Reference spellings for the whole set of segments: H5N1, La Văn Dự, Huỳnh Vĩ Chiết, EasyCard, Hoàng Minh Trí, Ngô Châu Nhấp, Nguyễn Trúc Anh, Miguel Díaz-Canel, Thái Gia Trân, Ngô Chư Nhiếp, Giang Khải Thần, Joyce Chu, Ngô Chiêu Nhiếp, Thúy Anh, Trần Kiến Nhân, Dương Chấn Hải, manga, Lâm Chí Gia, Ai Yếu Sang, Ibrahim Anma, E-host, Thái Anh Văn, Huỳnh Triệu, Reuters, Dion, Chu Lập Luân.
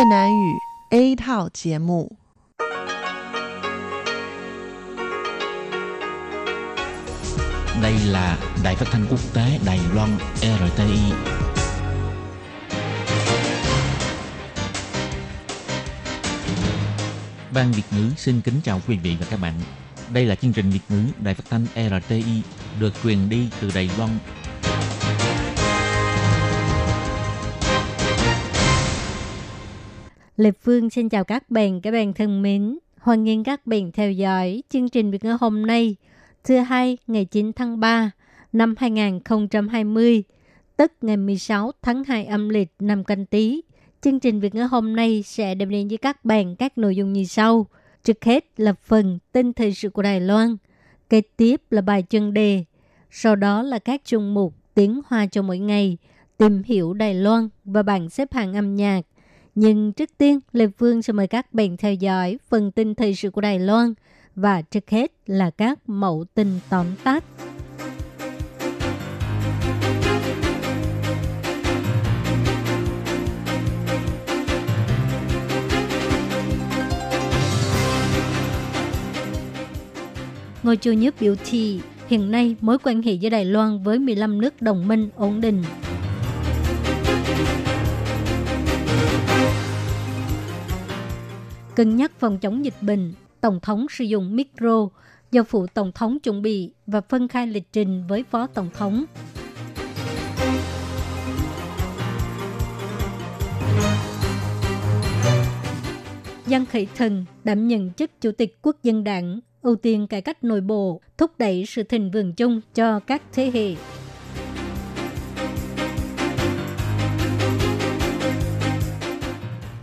越南语 A 套节目。Đây là Đài Phát thanh Quốc tế Đài Loan RTI. Ban Việt ngữ xin kính chào quý vị và các bạn. Đây là chương trình Việt ngữ Đài Phát thanh RTI được truyền đi từ Đài Loan. Lệ Phương xin chào các bạn thân mến. Hoan nghênh các bạn theo dõi chương trình Việt ngữ hôm nay, thứ hai ngày 9 tháng 3 năm 2020, tức ngày 16 tháng 2 âm lịch năm Canh Tý. Chương trình Việt ngữ hôm nay sẽ đem đến với các bạn các nội dung như sau. Trước hết là phần tin thời sự của Đài Loan, kế tiếp là bài chuyên đề, sau đó là các chuyên mục tiếng Hoa cho mỗi ngày, tìm hiểu Đài Loan và bảng xếp hạng âm nhạc. Nhưng trước tiên, Lê Phương sẽ mời các bạn theo dõi phần tin thời sự của Đài Loan và trước hết là các mẫu tin tóm tắt. Ngô Chư Nhiếp biểu thị hiện nay mối quan hệ giữa Đài Loan với 15 nước đồng minh ổn định. Cân nhắc phòng chống dịch bệnh, Tổng thống sử dụng micro do phụ Tổng thống chuẩn bị và phân khai lịch trình với Phó Tổng thống. Giang Khởi Thần đảm nhận chức Chủ tịch Quốc dân Đảng, ưu tiên cải cách nội bộ, thúc đẩy sự thịnh vượng chung cho các thế hệ.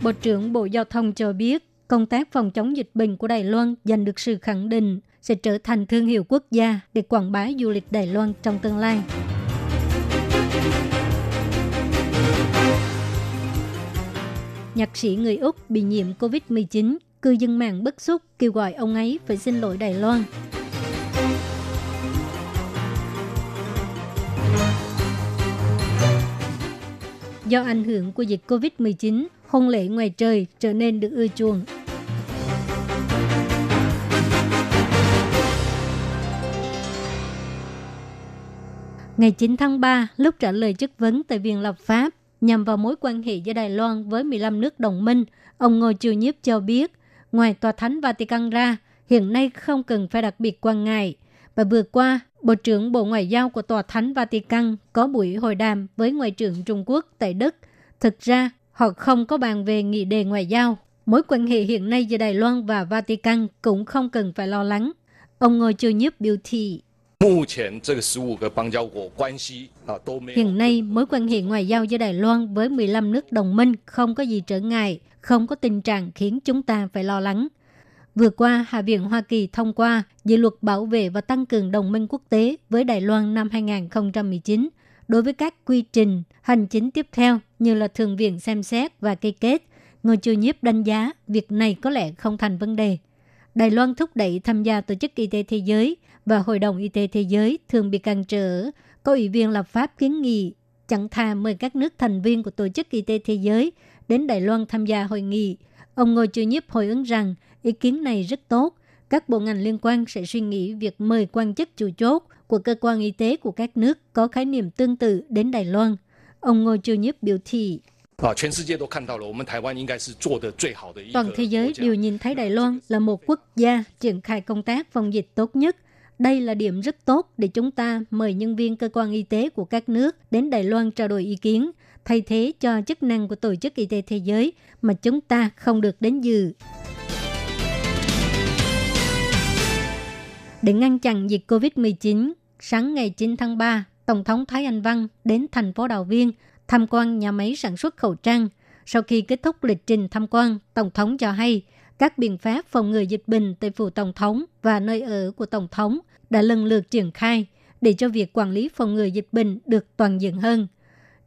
Bộ trưởng Bộ Giao thông cho biết, công tác phòng chống dịch bệnh của Đài Loan giành được sự khẳng định sẽ trở thành thương hiệu quốc gia để quảng bá du lịch Đài Loan trong tương lai. Nhạc sĩ người Úc bị nhiễm COVID-19, cư dân mạng bức xúc kêu gọi ông ấy phải xin lỗi Đài Loan. Do ảnh hưởng của dịch COVID-19, hôn lễ ngoài trời trở nên được ưa chuộng. Ngày 9 tháng 3, lúc trả lời chất vấn tại Viện Lập pháp nhằm vào mối quan hệ giữa Đài Loan với 15 nước đồng minh, ông Ngô Chiêu Nhiếp cho biết, ngoài Tòa Thánh Vatican ra, hiện nay không cần phải đặc biệt quan ngại. Và vừa qua, Bộ trưởng Bộ Ngoại giao của Tòa Thánh Vatican có buổi hội đàm với Ngoại trưởng Trung Quốc tại Đức. Thực ra, họ không có bàn về nghị đề ngoại giao. Mối quan hệ hiện nay giữa Đài Loan và Vatican cũng không cần phải lo lắng. Ông Ngô Châu Nhấp biểu thị. Hiện nay, mối quan hệ ngoại giao giữa Đài Loan với 15 nước đồng minh không có gì trở ngại, không có tình trạng khiến chúng ta phải lo lắng. Vừa qua, Hạ viện Hoa Kỳ thông qua dự luật bảo vệ và tăng cường đồng minh quốc tế với Đài Loan năm 2019 đối với các quy trình hành chính tiếp theo như là Thượng viện xem xét và ký kết. Ngô Chư Nhiếp đánh giá việc này có lẽ không thành vấn đề. Đài Loan thúc đẩy tham gia Tổ chức Y tế Thế giới và Hội đồng Y tế Thế giới thường bị cản trở. Có ủy viên lập pháp kiến nghị chẳng thà mời các nước thành viên của Tổ chức Y tế Thế giới đến Đài Loan tham gia hội nghị. Ông Ngô Chư Nhiếp hồi ứng rằng ý kiến này rất tốt. Các bộ ngành liên quan sẽ suy nghĩ việc mời quan chức chủ chốt của cơ quan y tế của các nước có khái niệm tương tự đến Đài Loan. Ông Ngô Chư Nhiếp biểu thị. Toàn thế giới đều nhìn thấy Đài Loan là một quốc gia triển khai công tác phòng dịch tốt nhất. Đây là điểm rất tốt để chúng ta mời nhân viên cơ quan y tế của các nước đến Đài Loan trao đổi ý kiến, thay thế cho chức năng của Tổ chức Y tế Thế giới mà chúng ta không được đến dự. Để ngăn chặn dịch COVID-19, sáng ngày 9 tháng 3, Tổng thống Thái Anh Văn đến thành phố Đào Viên tham quan nhà máy sản xuất khẩu trang. Sau khi kết thúc lịch trình tham quan, Tổng thống cho hay các biện pháp phòng ngừa dịch bệnh tại phủ Tổng thống và nơi ở của Tổng thống đã lần lượt triển khai để cho việc quản lý phòng ngừa dịch bệnh được toàn diện hơn.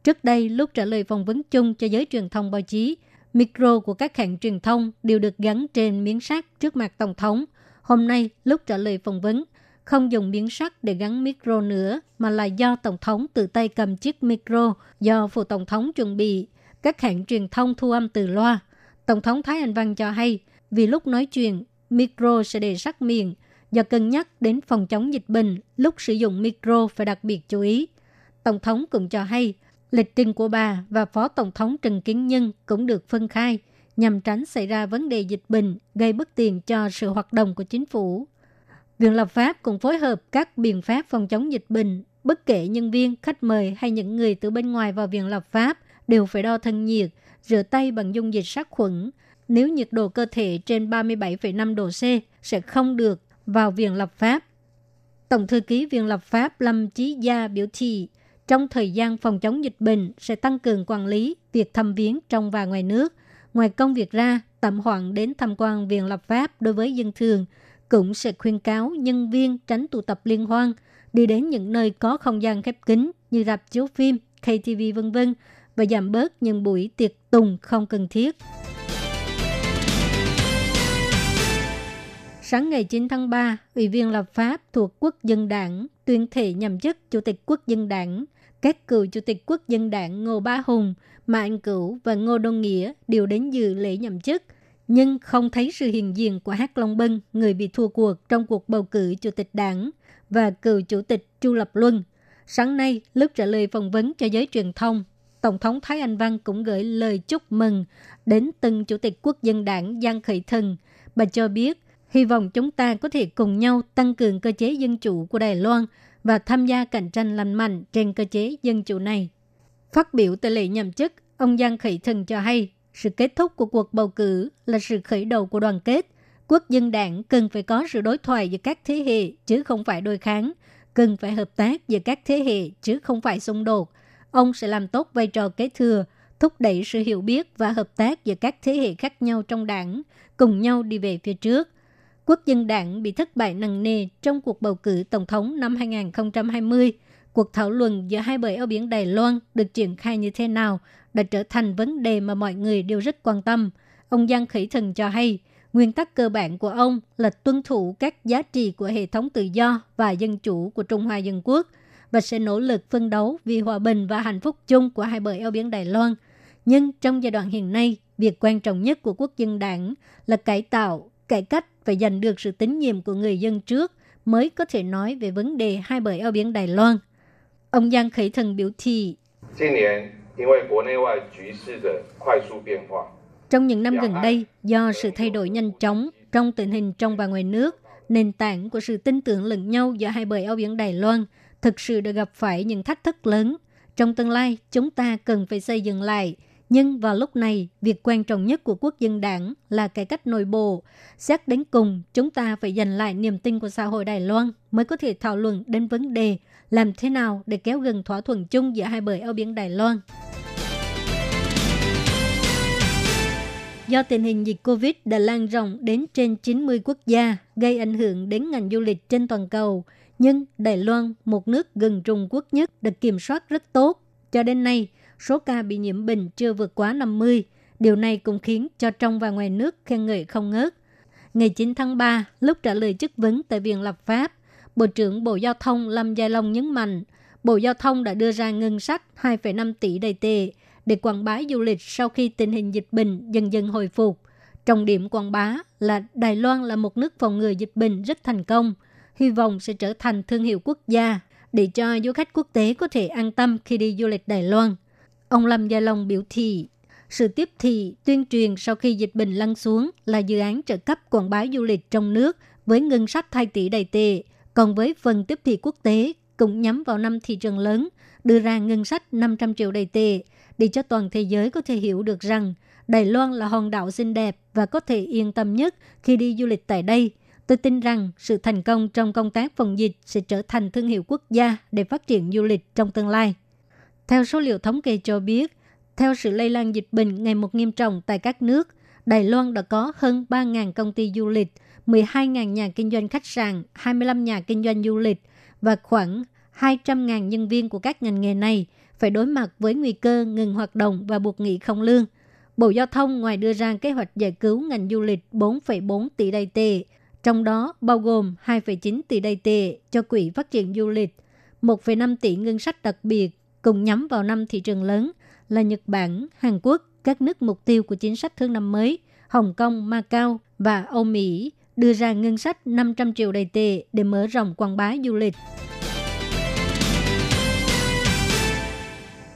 Trước đây, lúc trả lời phỏng vấn chung cho giới truyền thông báo chí, micro của các hãng truyền thông đều được gắn trên miếng sắt trước mặt Tổng thống. Hôm nay, lúc trả lời phỏng vấn, không dùng miếng sắt để gắn micro nữa, mà là do Tổng thống tự tay cầm chiếc micro do Phủ Tổng thống chuẩn bị. Các hãng truyền thông thu âm từ loa. Tổng thống Thái Anh Văn cho hay, vì lúc nói chuyện, micro sẽ để sát miệng. Do cân nhắc đến phòng chống dịch bệnh, lúc sử dụng micro phải đặc biệt chú ý. Tổng thống cũng cho hay, lịch trình của bà và Phó Tổng thống Trần Kiến Nhân cũng được phân khai nhằm tránh xảy ra vấn đề dịch bệnh gây bất tiện cho sự hoạt động của chính phủ. Viện lập pháp cũng phối hợp các biện pháp phòng chống dịch bệnh, bất kể nhân viên, khách mời hay những người từ bên ngoài vào viện lập pháp đều phải đo thân nhiệt, rửa tay bằng dung dịch sát khuẩn. Nếu nhiệt độ cơ thể trên 37,5 độ C sẽ không được vào viện lập pháp. Tổng thư ký viện lập pháp Lâm Chí Gia biểu thị, trong thời gian phòng chống dịch bệnh sẽ tăng cường quản lý việc thăm viếng trong và ngoài nước. Ngoài công việc ra, tạm hoãn đến tham quan viện lập pháp đối với dân thường, cũng sẽ khuyên cáo nhân viên tránh tụ tập liên hoan, đi đến những nơi có không gian khép kín như rạp chiếu phim, KTV v.v. và giảm bớt những buổi tiệc tùng không cần thiết. Sáng ngày 9 tháng 3, Ủy viên lập pháp thuộc Quốc dân Đảng tuyên thệ nhậm chức Chủ tịch Quốc dân Đảng. Các cựu Chủ tịch Quốc dân Đảng Ngô Bá Hùng, Mã Anh Cửu và Ngô Đông Nghĩa đều đến dự lễ nhậm chức, nhưng không thấy sự hiện diện của Hát Long Bân, người bị thua cuộc trong cuộc bầu cử Chủ tịch Đảng, và cựu Chủ tịch Chu Lập Luân. Sáng nay, lúc trả lời phỏng vấn cho giới truyền thông, Tổng thống Thái Anh Văn cũng gửi lời chúc mừng đến từng Chủ tịch Quốc dân Đảng Giang Khởi Thần. Bà cho biết, hy vọng chúng ta có thể cùng nhau tăng cường cơ chế dân chủ của Đài Loan và tham gia cạnh tranh lành mạnh trên cơ chế dân chủ này. Phát biểu tại lễ nhậm chức, ông Giang Khải Thần cho hay, sự kết thúc của cuộc bầu cử là sự khởi đầu của đoàn kết. Quốc dân đảng cần phải có sự đối thoại giữa các thế hệ chứ không phải đối kháng, cần phải hợp tác giữa các thế hệ chứ không phải xung đột. Ông sẽ làm tốt vai trò kế thừa, thúc đẩy sự hiểu biết và hợp tác giữa các thế hệ khác nhau trong đảng, cùng nhau đi về phía trước. Quốc dân đảng bị thất bại nặng nề trong cuộc bầu cử tổng thống năm 2020. Cuộc thảo luận giữa hai bờ eo biển Đài Loan được triển khai như thế nào đã trở thành vấn đề mà mọi người đều rất quan tâm. Ông Giang Khải Thần cho hay, nguyên tắc cơ bản của ông là tuân thủ các giá trị của hệ thống tự do và dân chủ của Trung Hoa Dân Quốc và sẽ nỗ lực phấn đấu vì hòa bình và hạnh phúc chung của hai bờ eo biển Đài Loan. Nhưng trong giai đoạn hiện nay, việc quan trọng nhất của quốc dân đảng là cải tạo, cải cách và giành được sự tín nhiệm của người dân trước mới có thể nói về vấn đề hai bờ eo biển Đài Loan. Ông Giang Khải Thần biểu thị, trong những năm gần đây, do sự thay đổi nhanh chóng trong tình hình trong và ngoài nước, nền tảng của sự tin tưởng lẫn nhau giữa hai bờ eo biển Đài Loan thực sự đã gặp phải những thách thức lớn. Trong tương lai, chúng ta cần phải xây dựng lại. Nhưng vào lúc này, việc quan trọng nhất của quốc dân đảng là cải cách nội bộ. Xét đến cùng, chúng ta phải giành lại niềm tin của xã hội Đài Loan mới có thể thảo luận đến vấn đề làm thế nào để kéo gần thỏa thuận chung giữa hai bờ eo biển Đài Loan. Do tình hình dịch Covid đã lan rộng đến trên 90 quốc gia, gây ảnh hưởng đến ngành du lịch trên toàn cầu, nhưng Đài Loan, một nước gần Trung Quốc nhất, đã kiểm soát rất tốt. Cho đến nay, số ca bị nhiễm bệnh chưa vượt quá 50. Điều này cũng khiến cho trong và ngoài nước khen ngợi không ngớt. Ngày 9 tháng 3, lúc trả lời chất vấn tại Viện Lập pháp, Bộ trưởng Bộ Giao thông Lâm Gia Long nhấn mạnh, Bộ Giao thông đã đưa ra ngân sách 2,5 tỷ Đài tệ để quảng bá du lịch sau khi tình hình dịch bệnh dần dần hồi phục. Trọng điểm quảng bá là Đài Loan là một nước phòng ngừa dịch bệnh rất thành công, hy vọng sẽ trở thành thương hiệu quốc gia để cho du khách quốc tế có thể an tâm khi đi du lịch Đài Loan. Ông Lâm Gia Long biểu thị, sự tiếp thị tuyên truyền sau khi dịch bệnh lăn xuống là dự án trợ cấp quảng bá du lịch trong nước với ngân sách 2 tỷ Đài tệ, còn với phần tiếp thị quốc tế cũng nhắm vào 5 thị trường lớn, đưa ra ngân sách 500 triệu Đài tệ để cho toàn thế giới có thể hiểu được rằng Đài Loan là hòn đảo xinh đẹp và có thể yên tâm nhất khi đi du lịch tại đây. Tôi tin rằng sự thành công trong công tác phòng dịch sẽ trở thành thương hiệu quốc gia để phát triển du lịch trong tương lai. Theo số liệu thống kê cho biết, theo sự lây lan dịch bệnh ngày một nghiêm trọng tại các nước, Đài Loan đã có hơn 3.000 công ty du lịch, 12.000 nhà kinh doanh khách sạn, 25 nhà kinh doanh du lịch và khoảng 200.000 nhân viên của các ngành nghề này phải đối mặt với nguy cơ ngừng hoạt động và buộc nghỉ không lương. Bộ Giao thông ngoài đưa ra kế hoạch giải cứu ngành du lịch 4,4 tỷ Đài tệ, trong đó bao gồm 2,9 tỷ Đài tệ cho quỹ phát triển du lịch, 1,5 tỷ ngân sách đặc biệt, cùng nhắm vào 5 thị trường lớn là Nhật Bản, Hàn Quốc, các nước mục tiêu của chính sách thương năm mới Hồng Kông, Macau và Âu Mỹ đưa ra ngân sách 500 triệu Đài tệ để mở rộng quảng bá du lịch.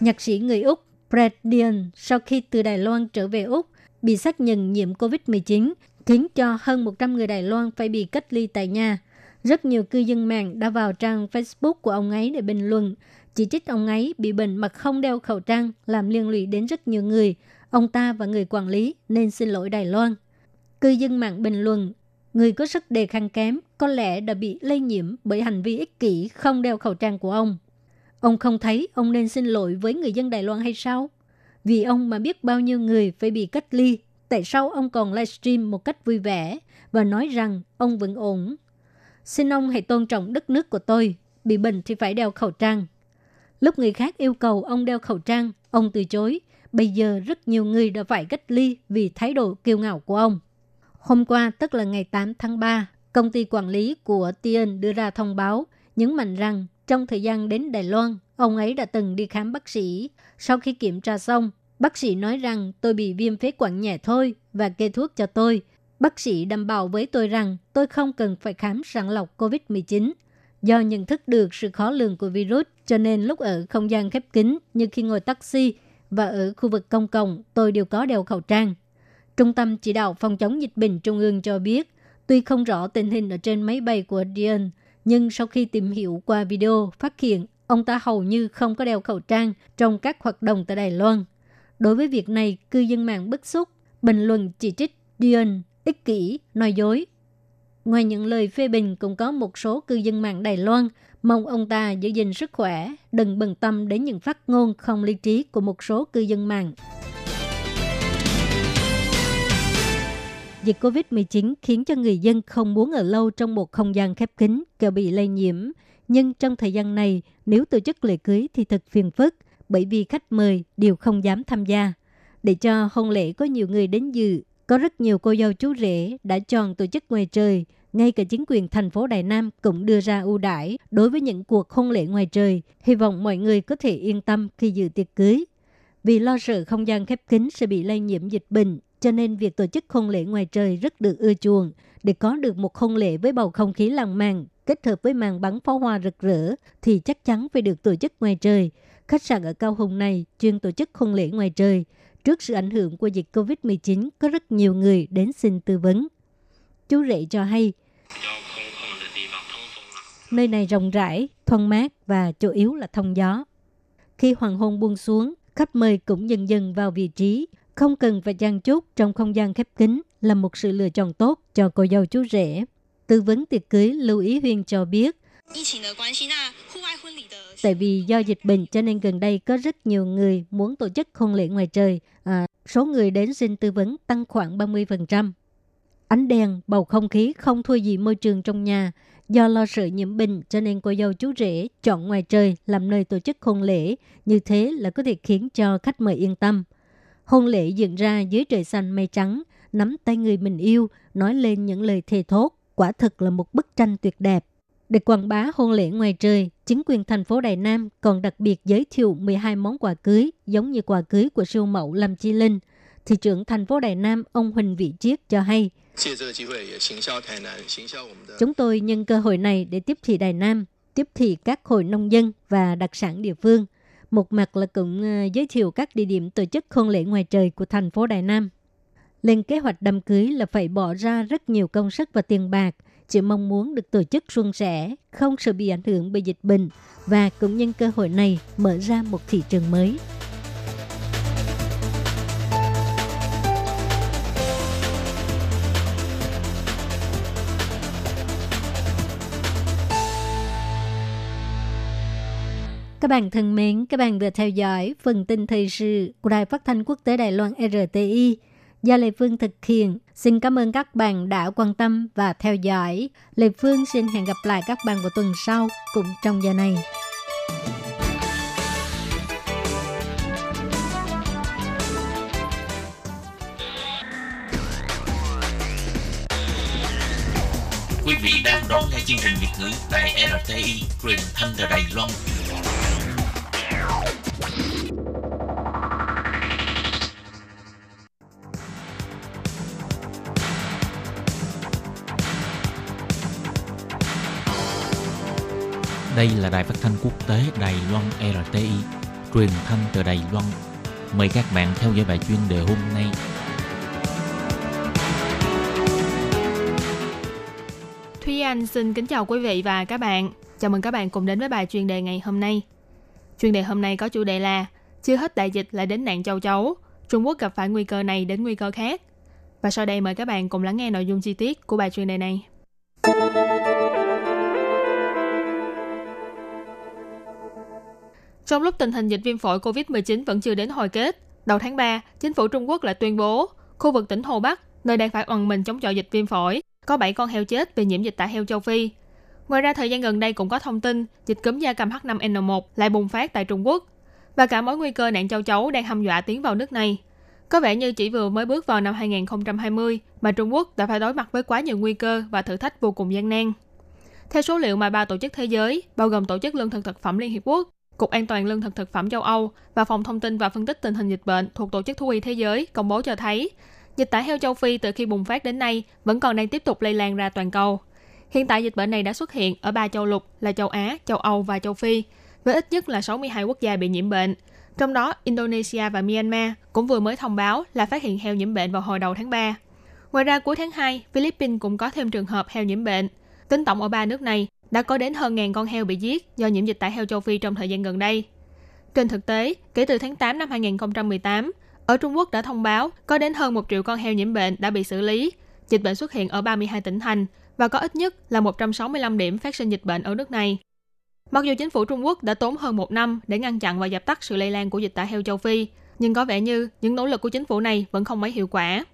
Nhạc sĩ người Úc Predien sau khi từ Đài Loan trở về Úc bị xác nhận nhiễm COVID-19 khiến cho hơn 100 người Đài Loan phải bị cách ly tại nhà. Rất nhiều cư dân mạng đã vào trang Facebook của ông ấy để bình luận, chỉ trích ông ấy bị bệnh mà không đeo khẩu trang làm liên lụy đến rất nhiều người. Ông ta và người quản lý nên xin lỗi Đài Loan. Cư dân mạng bình luận, người có sức đề kháng kém có lẽ đã bị lây nhiễm bởi hành vi ích kỷ không đeo khẩu trang của ông. Ông không thấy ông nên xin lỗi với người dân Đài Loan hay sao? Vì ông mà biết bao nhiêu người phải bị cách ly, tại sao ông còn livestream một cách vui vẻ và nói rằng ông vẫn ổn? Xin ông hãy tôn trọng đất nước của tôi, bị bệnh thì phải đeo khẩu trang. Lúc người khác yêu cầu ông đeo khẩu trang, ông từ chối. Bây giờ rất nhiều người đã phải cách ly vì thái độ kiêu ngạo của ông. Hôm qua, tức là ngày 8 tháng 3, công ty quản lý của Tien đưa ra thông báo nhấn mạnh rằng trong thời gian đến Đài Loan, ông ấy đã từng đi khám bác sĩ. Sau khi kiểm tra xong, bác sĩ nói rằng tôi bị viêm phế quản nhẹ thôi và kê thuốc cho tôi. Bác sĩ đảm bảo với tôi rằng tôi không cần phải khám sàng lọc COVID-19. Do nhận thức được sự khó lường của virus, cho nên lúc ở không gian khép kín như khi ngồi taxi và ở khu vực công cộng, tôi đều có đeo khẩu trang. Trung tâm Chỉ đạo Phòng chống dịch bệnh Trung ương cho biết, tuy không rõ tình hình ở trên máy bay của Dion, nhưng sau khi tìm hiểu qua video, phát hiện ông ta hầu như không có đeo khẩu trang trong các hoạt động tại Đài Loan. Đối với việc này, cư dân mạng bức xúc, bình luận chỉ trích Dion ích kỷ, nói dối. Ngoài những lời phê bình, cũng có một số cư dân mạng Đài Loan mong ông ta giữ gìn sức khỏe, đừng bận tâm đến những phát ngôn không lý trí của một số cư dân mạng. Dịch COVID-19 khiến cho người dân không muốn ở lâu trong một không gian khép kín, kẻo bị lây nhiễm. Nhưng trong thời gian này, nếu tổ chức lễ cưới thì thật phiền phức, bởi vì khách mời đều không dám tham gia. Để cho hôn lễ có nhiều người đến dự, có rất nhiều cô dâu chú rể đã chọn tổ chức ngoài trời. Ngay cả chính quyền thành phố Đài Nam cũng đưa ra ưu đãi đối với những cuộc hôn lễ ngoài trời, hy vọng mọi người có thể yên tâm khi dự tiệc cưới. Vì lo sợ không gian khép kín sẽ bị lây nhiễm dịch bệnh, cho nên việc tổ chức hôn lễ ngoài trời rất được ưa chuộng. Để có được một hôn lễ với bầu không khí lãng mạn kết hợp với màn bắn pháo hoa rực rỡ thì chắc chắn phải được tổ chức ngoài trời. Khách sạn ở Cao Hùng này chuyên tổ chức hôn lễ ngoài trời. Trước sự ảnh hưởng của dịch COVID-19, có rất nhiều người đến xin tư vấn. Chú rể cho hay, nơi này rộng rãi, thoáng mát và chủ yếu là thông gió. Khi hoàng hôn buông xuống, khách mời cũng dần dần vào vị trí, không cần phải chen chúc trong không gian khép kín là một sự lựa chọn tốt cho cô dâu chú rể. Tư vấn tiệc cưới Lưu Ý Huyên cho biết, tại vì do dịch bệnh cho nên gần đây có rất nhiều người muốn tổ chức hôn lễ ngoài trời. Số người đến xin tư vấn tăng khoảng 30%. Ánh đèn, bầu không khí không thua gì môi trường trong nhà. Do lo sợ nhiễm bệnh cho nên cô dâu chú rể chọn ngoài trời làm nơi tổ chức hôn lễ. Như thế là có thể khiến cho khách mời yên tâm. Hôn lễ diễn ra dưới trời xanh mây trắng, nắm tay người mình yêu, nói lên những lời thề thốt. Quả thực là một bức tranh tuyệt đẹp. Để quảng bá hôn lễ ngoài trời, chính quyền thành phố Đài Nam còn đặc biệt giới thiệu 12 món quà cưới giống như quà cưới của siêu mẫu Lâm Chi Linh. Thị trưởng thành phố Đài Nam ông Huỳnh Vĩ Chiết cho hay, chúng tôi nhân cơ hội này để tiếp thị Đài Nam, tiếp thị các hội nông dân và đặc sản địa phương. Một mặt là cũng giới thiệu các địa điểm tổ chức hôn lễ ngoài trời của thành phố Đài Nam. Lên kế hoạch đám cưới là phải bỏ ra rất nhiều công sức và tiền bạc, chỉ mong muốn được tổ chức suôn sẻ, không sợ bị ảnh hưởng bởi dịch bệnh và cũng nhân cơ hội này mở ra một thị trường mới. Các bạn thân mến, các bạn vừa theo dõi phần tin thời sự của Đài Phát thanh Quốc tế Đài Loan RTI do Lệ Phương thực hiện. Xin cảm ơn các bạn đã quan tâm và theo dõi. Lệ Phương xin hẹn gặp lại các bạn vào tuần sau cũng trong giờ này. Quý vị đang đón nghe chương trình Việt ngữ tại RTI truyền thanh từ Đài Loan. Đây là đài phát thanh quốc tế Đài Loan RTI, truyền thanh từ Đài Loan. Mời các bạn theo dõi bài chuyên đề hôm nay. Thúy Anh xin kính chào quý vị và các bạn. Chào mừng các bạn cùng đến với bài chuyên đề ngày hôm nay. Chuyên đề hôm nay có chủ đề là chưa hết đại dịch lại đến nạn châu chấu. Trung Quốc gặp phải nguy cơ này đến nguy cơ khác. Và sau đây mời các bạn cùng lắng nghe nội dung chi tiết của bài chuyên đề này. Trong lúc tình hình dịch viêm phổi COVID-19 vẫn chưa đến hồi kết, đầu tháng 3, chính phủ Trung Quốc lại tuyên bố khu vực tỉnh Hồ Bắc, nơi đang phải oằn mình chống chọi dịch viêm phổi, có 7 con heo chết vì nhiễm dịch tả heo châu Phi. Ngoài ra, thời gian gần đây cũng có thông tin dịch cúm gia cầm H5N1 lại bùng phát tại Trung Quốc, và cả mối nguy cơ nạn châu chấu đang hăm dọa tiến vào nước này. Có vẻ như chỉ vừa mới bước vào năm 2020 mà Trung Quốc đã phải đối mặt với quá nhiều nguy cơ và thử thách vô cùng gian nan. Theo số liệu mà 3 tổ chức thế giới, bao gồm Tổ chức Lương thực Thực phẩm Liên Hiệp Quốc, Cục An toàn Lương thực Thực phẩm châu Âu và Phòng Thông tin và Phân tích Tình hình Dịch bệnh thuộc Tổ chức Thú y Thế giới công bố cho thấy, dịch tả heo châu Phi từ khi bùng phát đến nay vẫn còn đang tiếp tục lây lan ra toàn cầu. Hiện tại dịch bệnh này đã xuất hiện ở 3 châu lục là châu Á, châu Âu và châu Phi, với ít nhất là 62 quốc gia bị nhiễm bệnh. Trong đó, Indonesia và Myanmar cũng vừa mới thông báo là phát hiện heo nhiễm bệnh vào hồi đầu tháng 3. Ngoài ra, cuối tháng 2, Philippines cũng có thêm trường hợp heo nhiễm bệnh. Tính tổng ở 3 nước này, đã có đến hơn 1.000 con heo bị giết do nhiễm dịch tả heo châu Phi trong thời gian gần đây. Trên thực tế, kể từ tháng 8 năm 2018, ở Trung Quốc đã thông báo có đến hơn 1 triệu con heo nhiễm bệnh đã bị xử lý. Dịch bệnh xuất hiện ở 32 tỉnh thành và có ít nhất là 165 điểm phát sinh dịch bệnh ở nước này. Mặc dù chính phủ Trung Quốc đã tốn hơn 1 năm để ngăn chặn và dập tắt sự lây lan của dịch tả heo châu Phi, nhưng có vẻ như những nỗ lực của chính phủ này vẫn không mấy hiệu quả.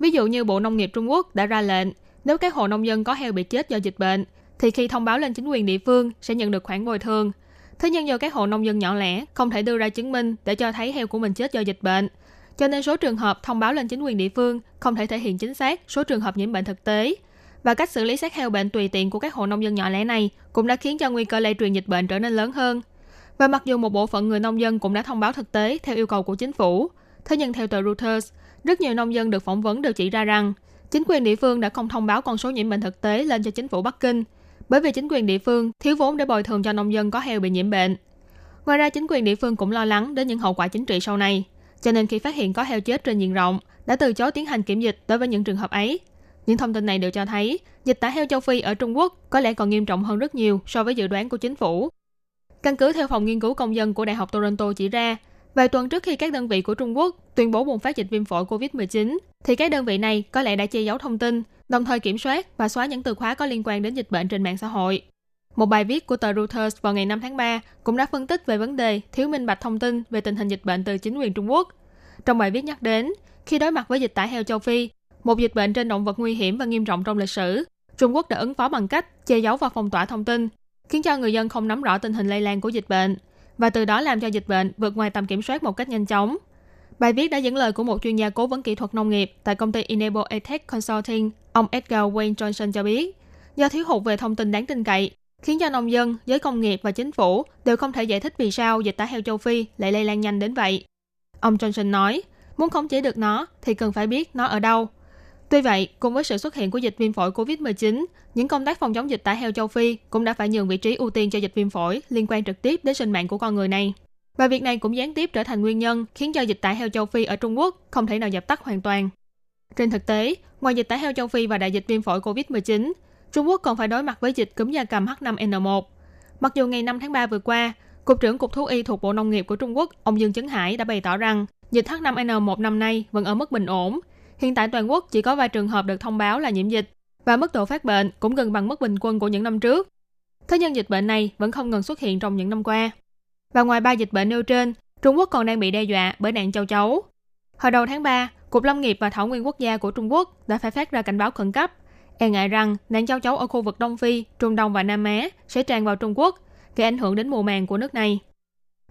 Ví dụ như Bộ Nông nghiệp Trung Quốc đã ra lệnh nếu các hộ nông dân có heo bị chết do dịch bệnh, thì khi thông báo lên chính quyền địa phương sẽ nhận được khoản bồi thường. Thế nhưng do các hộ nông dân nhỏ lẻ không thể đưa ra chứng minh để cho thấy heo của mình chết do dịch bệnh, cho nên số trường hợp thông báo lên chính quyền địa phương không thể thể hiện chính xác số trường hợp nhiễm bệnh thực tế. Và cách xử lý xác heo bệnh tùy tiện của các hộ nông dân nhỏ lẻ này cũng đã khiến cho nguy cơ lây truyền dịch bệnh trở nên lớn hơn. Và mặc dù một bộ phận người nông dân cũng đã thông báo thực tế theo yêu cầu của chính phủ, thế nhưng theo tờ Reuters, rất nhiều nông dân được phỏng vấn đều chỉ ra rằng chính quyền địa phương đã không thông báo con số nhiễm bệnh thực tế lên cho chính phủ Bắc Kinh, bởi vì chính quyền địa phương thiếu vốn để bồi thường cho nông dân có heo bị nhiễm bệnh. Ngoài ra, chính quyền địa phương cũng lo lắng đến những hậu quả chính trị sau này, cho nên khi phát hiện có heo chết trên diện rộng, đã từ chối tiến hành kiểm dịch đối với những trường hợp ấy. Những thông tin này đều cho thấy dịch tả heo châu Phi ở Trung Quốc có lẽ còn nghiêm trọng hơn rất nhiều so với dự đoán của chính phủ. Căn cứ theo Phòng Nghiên cứu Công dân của Đại học Toronto chỉ ra, vài tuần trước khi các đơn vị của Trung Quốc tuyên bố bùng phát dịch viêm phổi COVID-19, thì các đơn vị này có lẽ đã che giấu thông tin, đồng thời kiểm soát và xóa những từ khóa có liên quan đến dịch bệnh trên mạng xã hội. Một bài viết của tờ Reuters vào ngày 5 tháng 3 cũng đã phân tích về vấn đề thiếu minh bạch thông tin về tình hình dịch bệnh từ chính quyền Trung Quốc. Trong bài viết nhắc đến, khi đối mặt với dịch tả heo châu Phi, một dịch bệnh trên động vật nguy hiểm và nghiêm trọng trong lịch sử, Trung Quốc đã ứng phó bằng cách che giấu và phong tỏa thông tin, khiến cho người dân không nắm rõ tình hình lây lan của dịch bệnh, và từ đó làm cho dịch bệnh vượt ngoài tầm kiểm soát một cách nhanh chóng. Bài viết đã dẫn lời của một chuyên gia cố vấn kỹ thuật nông nghiệp tại công ty Enable Etech Consulting, ông Edgar Wayne Johnson cho biết, do thiếu hụt về thông tin đáng tin cậy, khiến cho nông dân, giới công nghiệp và chính phủ đều không thể giải thích vì sao dịch tả heo châu Phi lại lây lan nhanh đến vậy. Ông Johnson nói, muốn khống chế được nó thì cần phải biết nó ở đâu. Tuy vậy, cùng với sự xuất hiện của dịch viêm phổi COVID-19, những công tác phòng chống dịch tả heo châu Phi cũng đã phải nhường vị trí ưu tiên cho dịch viêm phổi liên quan trực tiếp đến sinh mạng của con người này. Và việc này cũng gián tiếp trở thành nguyên nhân khiến cho dịch tả heo châu Phi ở Trung Quốc không thể nào dập tắt hoàn toàn. Trên thực tế, ngoài dịch tả heo châu Phi và đại dịch viêm phổi COVID-19, Trung Quốc còn phải đối mặt với dịch cúm gia cầm H5N1. Mặc dù ngày 5 tháng 3 vừa qua, Cục trưởng Cục Thú y thuộc Bộ Nông nghiệp của Trung Quốc, ông Dương Chấn Hải đã bày tỏ rằng dịch H5N1 năm nay vẫn ở mức bình ổn. Hiện tại toàn quốc chỉ có vài trường hợp được thông báo là nhiễm dịch và mức độ phát bệnh cũng gần bằng mức bình quân của những năm trước. Thế nhưng dịch bệnh này vẫn không ngừng xuất hiện trong những năm qua. Và ngoài 3 dịch bệnh nêu trên, Trung Quốc còn đang bị đe dọa bởi nạn châu chấu. Hồi đầu tháng 3, Cục Lâm nghiệp và Thảo nguyên Quốc gia của Trung Quốc đã phải phát ra cảnh báo khẩn cấp, e ngại rằng nạn châu chấu ở khu vực Đông Phi, Trung Đông và Nam Á sẽ tràn vào Trung Quốc, gây ảnh hưởng đến mùa màng của nước này.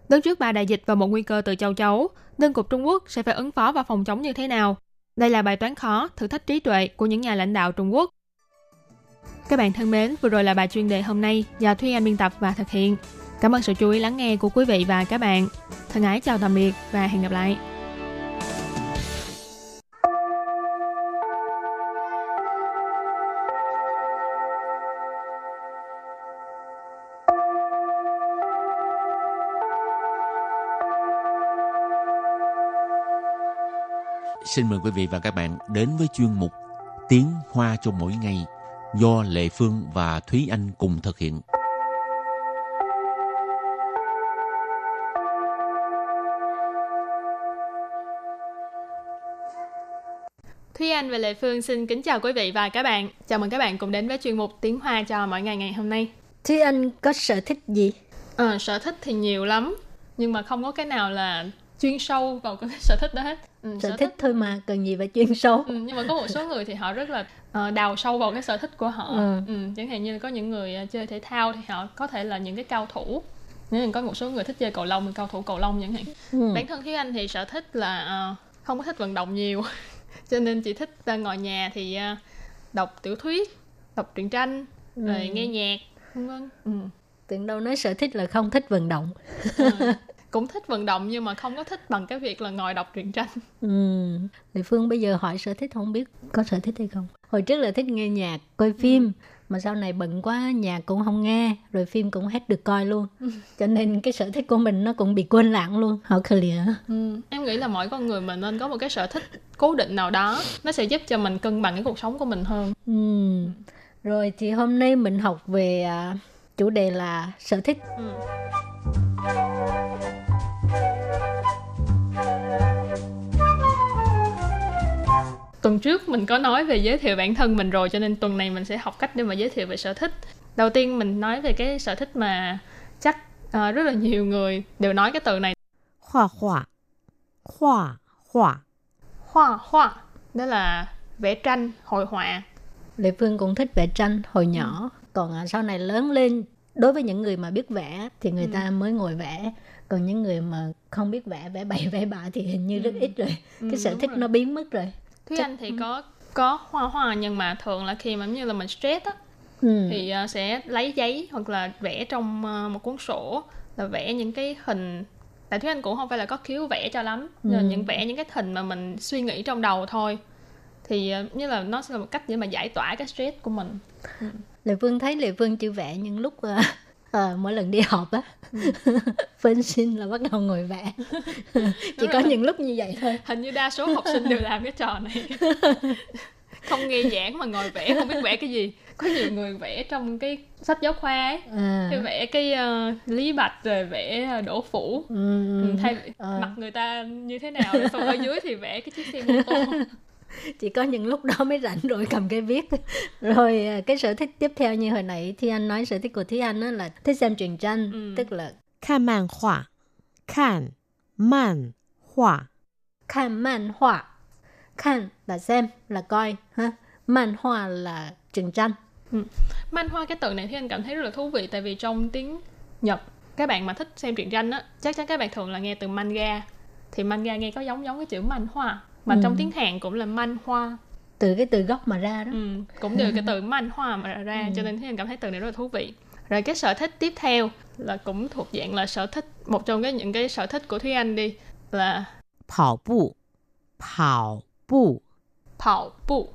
Đứng trước 3 đại dịch và một nguy cơ từ châu chấu, nên Cục Trung Quốc sẽ phải ứng phó và phòng chống như thế nào? Đây là bài toán khó, thử thách trí tuệ của những nhà lãnh đạo Trung Quốc. Các bạn thân mến, vừa rồi là bài chuyên đề hôm nay do Thúy Anh biên tập và thực hiện. Cảm ơn sự chú ý lắng nghe của quý vị và các bạn. Thân ái chào tạm biệt và hẹn gặp lại. xin mời quý vị và các bạn đến với chuyên mục Tiếng Hoa cho mỗi ngày do Lệ Phương và Thúy Anh cùng thực hiện. Thúy Anh và Lệ Phương xin kính chào quý vị và các bạn. Chào mừng các bạn cùng đến với chuyên mục Tiếng Hoa cho mỗi ngày ngày hôm nay. Thúy Anh có sở thích gì? Sở thích thì nhiều lắm, nhưng mà không có cái nào là chuyên sâu vào cái sở thích đó hết. Sở thích thôi mà, cần gì phải chuyên sâu. Nhưng mà có một số người thì họ rất là đào sâu vào cái sở thích của họ. Chẳng hạn như có những người chơi thể thao thì họ có thể là những cái cao thủ. Nếu có một số người thích chơi cầu lông thì cao thủ cầu lông chẳng hạn. Bản thân Thúy Anh thì sở thích là không có thích vận động nhiều. Cho nên chị thích ngồi nhà thì đọc tiểu thuyết, đọc truyện tranh, rồi nghe nhạc, vân vân. Tưởng đâu nói sở thích là không thích vận động. Cũng thích vận động nhưng mà không có thích bằng cái việc là ngồi đọc truyện tranh. Lệ Phương bây giờ hỏi sở thích không biết có sở thích hay không. Hồi trước là thích nghe nhạc, coi phim, mà sau này bận quá nhạc cũng không nghe, rồi phim cũng hết được coi luôn. Cho nên cái sở thích của mình nó cũng bị quên lãng luôn, họ clear. Em nghĩ là mỗi con người mình nên có một cái sở thích cố định nào đó, nó sẽ giúp cho mình cân bằng cái cuộc sống của mình hơn. Rồi thì hôm nay mình học về chủ đề là sở thích. Tuần trước mình có nói về giới thiệu bản thân mình rồi, cho nên tuần này mình sẽ học cách để mà giới thiệu về sở thích. Đầu tiên mình nói về cái sở thích mà chắc rất là nhiều người đều nói cái từ này. Hoa hoa. Hoa hoa. Hoa hoa. Đó là vẽ tranh, hội họa. Lệ Phương cũng thích vẽ tranh hồi nhỏ. Còn sau này lớn lên, đối với những người mà biết vẽ thì người ta mới ngồi vẽ. Còn những người mà không biết vẽ, vẽ bậy vẽ bạ thì hình như rất ít rồi. Cái sở thích rồi. Nó biến mất rồi. Thúy Anh thì có hoa hoa, nhưng mà thường là khi mà như là mình stress á, thì sẽ lấy giấy hoặc là vẽ trong một cuốn sổ, là vẽ những cái hình. Tại Thúy Anh cũng không phải là có khiếu vẽ cho lắm, nhưng vẽ những cái hình mà mình suy nghĩ trong đầu thôi, thì như là nó sẽ là một cách để mà giải tỏa cái stress của mình. Lệ Phương thấy Lệ Phương chữ vẽ những lúc mỗi lần đi họp á, phân sinh là bắt đầu ngồi vẽ. Chỉ có những lúc như vậy thôi. Hình như đa số học sinh đều làm cái trò này. Không nghe giảng mà ngồi vẽ, không biết vẽ cái gì. Có nhiều người vẽ trong cái sách giáo khoa ấy, vẽ cái Lý Bạch, rồi vẽ Đỗ Phủ, thay mặt người ta như thế nào, xong ở dưới thì vẽ cái chiếc xe mô tô. Chỉ có những lúc đó mới rảnh rồi cầm cái viết. Rồi cái sở thích tiếp theo như hồi nãy Thúy Anh nói, sở thích của Thúy Anh đó là thích xem truyện tranh, tức là Khan man họa. Khan man họa. Khan man họa. Khan là xem, là coi ha? Man họa là truyện tranh. Man họa, cái từ này Thúy Anh cảm thấy rất là thú vị. Tại vì trong tiếng Nhật, các bạn mà thích xem truyện tranh á, chắc chắn các bạn thường là nghe từ manga. Thì manga nghe có giống cái chữ man họa, mà trong tiếng Hàn cũng là man hoa, từ cái từ gốc mà ra đó. Cũng từ cái từ man hoa mà ra, cho nên em cảm thấy từ này rất là thú vị. Rồi cái sở thích tiếp theo là cũng thuộc dạng là sở thích, một trong những cái sở thích của Thúy Anh đi, là跑步.跑步.跑步.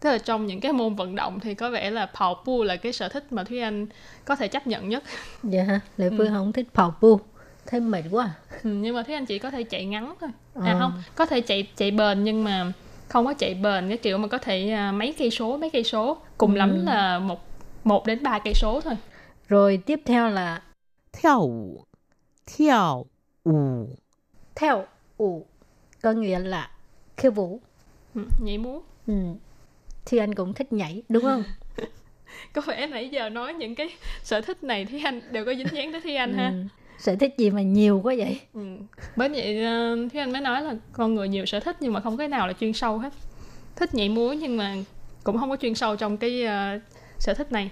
Tức là trong những cái môn vận động thì có vẻ là跑步là cái sở thích mà Thúy Anh có thể chấp nhận nhất. Dạ hả? Lệ Phương không thích跑步. Thấy mệt quá. Nhưng mà Thúy Anh chỉ có thể chạy ngắn thôi. Không, có thể chạy bền, nhưng mà không có chạy bền cái kiểu mà có thể mấy cây số, cùng lắm là 1 đến 3 cây số thôi. Rồi tiếp theo là Theo vũ, có nghĩa là khiêu vũ, nhảy múa. Thúy Anh cũng thích nhảy, đúng không? Có vẻ nãy giờ nói những cái sở thích này Thúy Anh đều có dính dáng tới Thúy Anh ha. Sở thích gì mà nhiều quá vậy? Bởi vậy Thúy Anh mới nói là con người nhiều sở thích nhưng mà không cái nào là chuyên sâu hết. Thích nhảy múa nhưng mà cũng không có chuyên sâu trong cái sở thích này.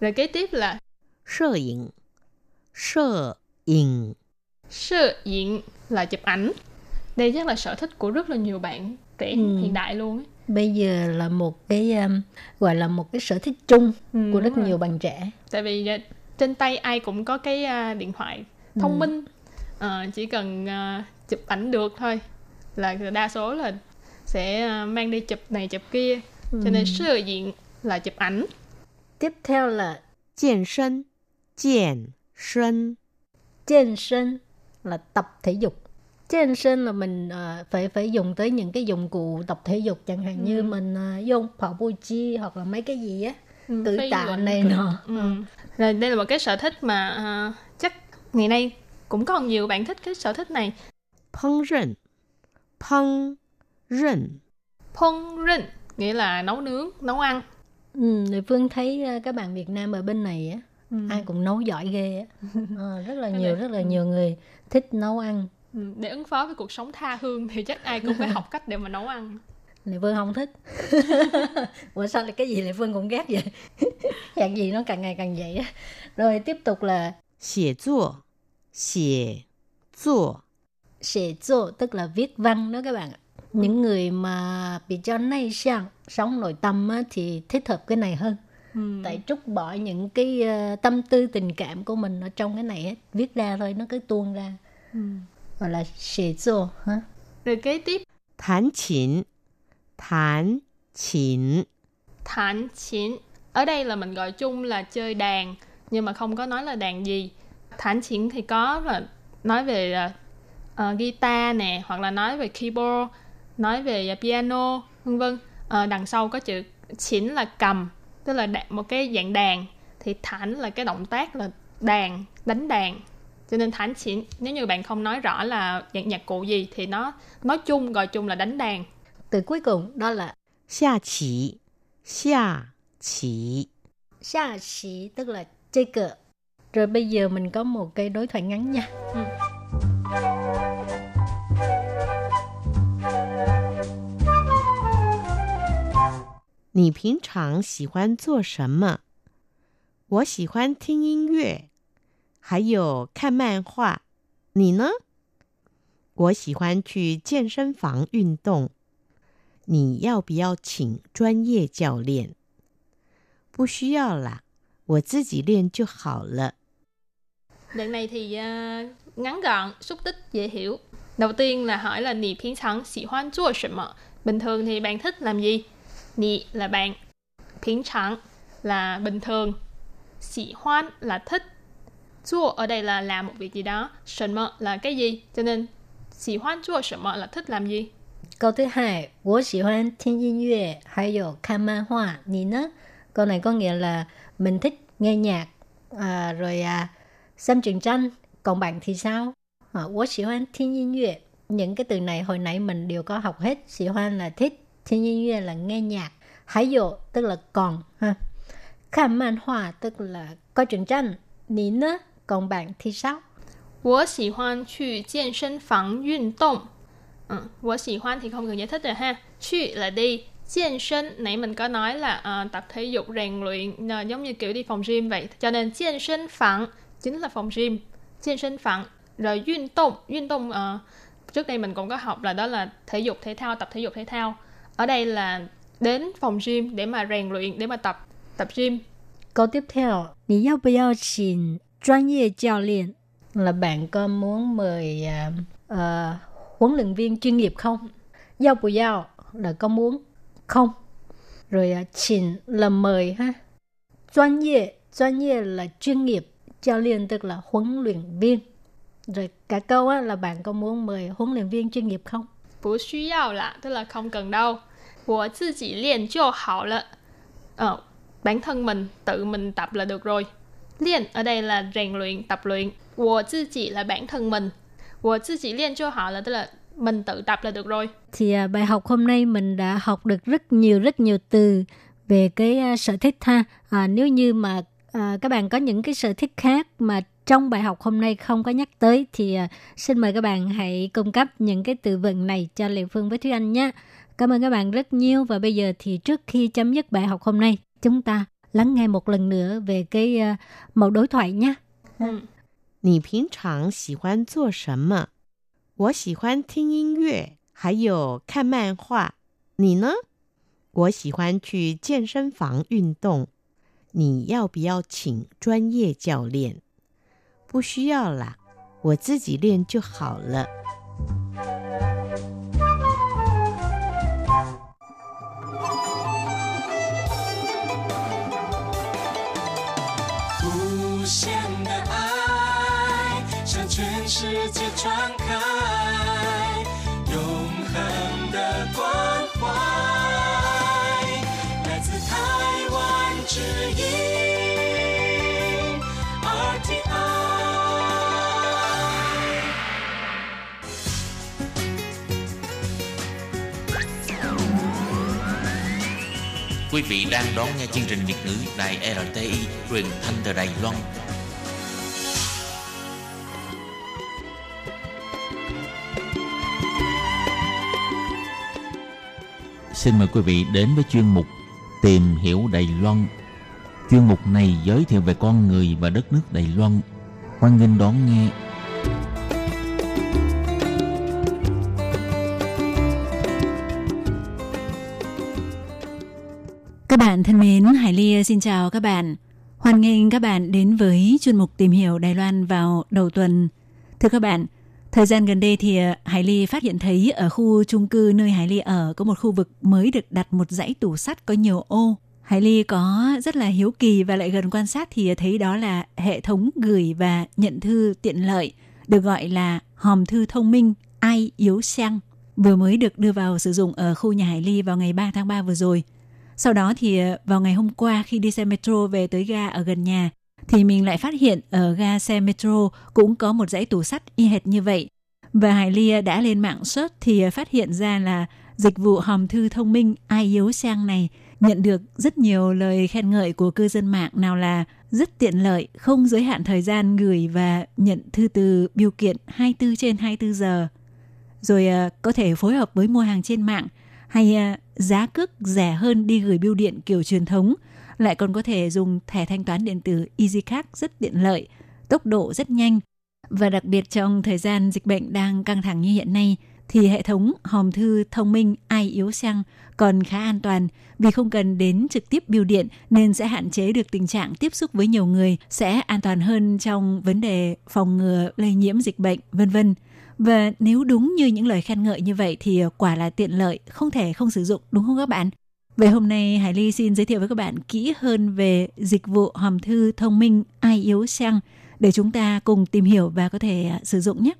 Rồi kế tiếp là摄影.摄影là chụp ảnh. Đây chắc là sở thích của rất là nhiều bạn trẻ hiện đại luôn ấy. Bây giờ là một cái gọi là một cái sở thích chung của rất nhiều bạn trẻ. Tại vì trên tay ai cũng có cái điện thoại thông minh, chỉ cần chụp ảnh được thôi là đa số là sẽ mang đi chụp này chụp kia, cho nên sử dụng là chụp ảnh. Tiếp theo là健身.健身là tập thể dục. Chứ anh sinh là mình phải dùng tới những cái dụng cụ tập thể dục chẳng hạn, như mình dùng phao bôi chi hoặc là mấy cái gì á, tự tạo này nọ. Rồi đây là một cái sở thích mà chắc ngày nay cũng còn nhiều bạn thích cái sở thích này.烹饪 nghĩa là nấu nướng, nấu ăn. Lệ Phương thấy các bạn Việt Nam ở bên này á, ai cũng nấu giỏi ghê á. Rất là nhiều người thích nấu ăn. Để ứng phó với cuộc sống tha hương thì chắc ai cũng phải học cách để mà nấu ăn. Lệ Phương không thích. Ủa sao cái gì Lệ Phương cũng ghét vậy? Dạng gì nó càng ngày càng vậy á. Rồi tiếp tục là Xie zuo, tức là viết văn đó các bạn ạ. Những người mà bị cho nay sang, sống nội tâm á, thì thích hợp cái này hơn. Tại trút bỏ những cái tâm tư tình cảm của mình ở trong cái này hết, viết ra thôi nó cứ tuôn ra. Gọi là xie zuo ha. Rồi kế tiếp Thán chín. Ở đây là mình gọi chung là chơi đàn, nhưng mà không có nói là đàn gì. Thán chín thì có là nói về guitar nè, hoặc là nói về keyboard, nói về piano, vân vân. Đằng sau có chữ chín là cầm, tức là một cái dạng đàn. Thì thán là cái động tác là đàn, đánh đàn. Cho nên thán chín, nếu như bạn không nói rõ là dạng nhạc cụ gì thì nó nói chung, gọi chung là đánh đàn. Từ cuối cùng đó là Xia chỉ, tức là chơi cờ. Rồi bây giờ mình có một cái đối thoại ngắn nha. Nǐ bình chàng xì huán zuo shen me? Wǒ xì huán tíng yín yue, hǎi you kàn man huā. Nǐ ne? Wǒ xì huán qù jiàn shén fàng yùn dòng. Nǐ yào bù yào qǐng zhuán yé jiao liàn? Bù xù yào lǎ, wǒ zì jì liàn jiù hǎo le. Đoạn này thì ngắn gọn, xúc tích, dễ hiểu. Đầu tiên là hỏi là nǐ bình chàng xì huán zuo shen me? Bình thường thì bạn thích làm gì? Nì là bạn, bình thường là bình thường, xì hoan là thích, zuo ở đây là làm một việc gì đó, shen me là cái gì, cho nên xì hoan zuo shen me là thích làm gì. Câu thứ hai, wǒ xì hoan tíng yín yue, hǎi you kàn man huā, nǐ ne? Câu này có nghĩa là mình thích nghe nhạc, xem truyện tranh, còn bạn thì sao? Wǒ xì hoan tíng yín yue, những cái từ này hồi nãy mình đều có học hết, xì hoan là thích. Thế nhiên là nghe nhạc. Hãy dụ tức là còn ha. Khám man hoa tức là coi truyện tranh. Nì nữa, còn bạn thì sao? Wǒ xì hoan qù jiàn shén fǎng yùn dòng. Wǒ xì hoan thì không cần giải thích rồi ha. Qù là đi, jiàn shén nãy mình có nói là tập thể dục rèn luyện, giống như kiểu đi phòng gym vậy. Cho nên jiàn shén fǎng chính là phòng gym. Jiàn shén fǎng rồi yùn dòng trước đây mình cũng có học là đó là thể dục thể thao, tập thể dục thể thao. Ở đây là đến phòng gym để mà rèn luyện, để mà tập gym. Câu tiếp theo, nǐ yào bù yào qǐng zhuán yé jiao liàn? Là bạn có muốn mời huấn luyện viên chuyên nghiệp không? Yào bù yào là có muốn không. Rồi qǐng là mời ha. Zhuán yé là chuyên nghiệp, jiao liàn tức là huấn luyện viên. Rồi cả câu á, là bạn có muốn mời huấn luyện viên chuyên nghiệp không? 不需要啦, tức là không cần đâu. 我自己练就好了. Bản thân mình, tự mình tập là được rồi. Liên ở đây là rèn luyện, tập luyện. 我自己 là bản thân mình. 我自己练就好了, tức là mình tự tập là được rồi. Thì bài học hôm nay mình đã học được rất nhiều từ về cái sở thích ha. Nếu như mà các bạn có những cái sở thích khác mà trong bài học hôm nay không có nhắc tới thì xin mời các bạn hãy cung cấp những cái từ vựng này cho Lệ Phương với Thúy Anh nhé. Cảm ơn các bạn rất nhiều, và bây giờ thì trước khi chấm dứt bài học hôm nay, chúng ta lắng nghe một lần nữa về cái mẫu đối thoại nhé. Nǐ bình chàng xì huán zuo shen me? Wǒ xì huán tíng yín yue, hǎi you kàn man huā. Nǐ ne? Wǒ xì huán qù jiàn shén fǎng yùn dòng. Nǐ yào bù yào qǐng zhuán yé jiao liàn? 不需要啦, 我自己练就好了. Quý vị đang đón nghe chương trình Việt ngữ Đài RTI truyền thanh từ Đài Loan. Xin mời quý vị đến với chuyên mục Tìm hiểu Đài Loan. Chuyên mục này giới thiệu về con người và đất nước Đài Loan. Hoan nghênh đón nghe. Các bạn thân mến, Hải Ly xin chào các bạn. Hoan nghênh các bạn đến với chuyên mục Tìm hiểu Đài Loan vào đầu tuần. Thưa các bạn, thời gian gần đây thì Hải Ly phát hiện thấy ở khu chung cư nơi Hải Ly ở có một khu vực mới được đặt một dãy tủ sắt có nhiều ô. Hải Ly có rất là hiếu kỳ và lại gần quan sát thì thấy đó là hệ thống gửi và nhận thư tiện lợi, được gọi là hòm thư thông minh Ai Yếu Sang, vừa mới được đưa vào sử dụng ở khu nhà Hải Ly vào ngày 3 tháng 3 vừa rồi. Sau đó thì vào ngày hôm qua khi đi xe metro về tới ga ở gần nhà thì mình lại phát hiện ở ga xe metro cũng có một dãy tủ sắt y hệt như vậy. Và Hải Ly đã lên mạng search thì phát hiện ra là dịch vụ hòm thư thông minh Ai Yếu Sang này nhận được rất nhiều lời khen ngợi của cư dân mạng, nào là rất tiện lợi, không giới hạn thời gian gửi và nhận thư từ biểu kiện 24/24 giờ. Rồi có thể phối hợp với mua hàng trên mạng hay giá cước rẻ hơn đi gửi bưu điện kiểu truyền thống, lại còn có thể dùng thẻ thanh toán điện tử EasyCard rất tiện lợi, tốc độ rất nhanh. Và đặc biệt trong thời gian dịch bệnh đang căng thẳng như hiện nay, thì hệ thống hòm thư thông minh Ai Yếu Sang còn khá an toàn vì không cần đến trực tiếp bưu điện nên sẽ hạn chế được tình trạng tiếp xúc với nhiều người, sẽ an toàn hơn trong vấn đề phòng ngừa lây nhiễm dịch bệnh, v.v. Và nếu đúng như những lời khen ngợi như vậy thì quả là tiện lợi, không thể không sử dụng, đúng không các bạn? Vậy hôm nay Hải Ly xin giới thiệu với các bạn kỹ hơn về dịch vụ hòm thư thông minh Ai Yếu Sang để chúng ta cùng tìm hiểu và có thể sử dụng nhé.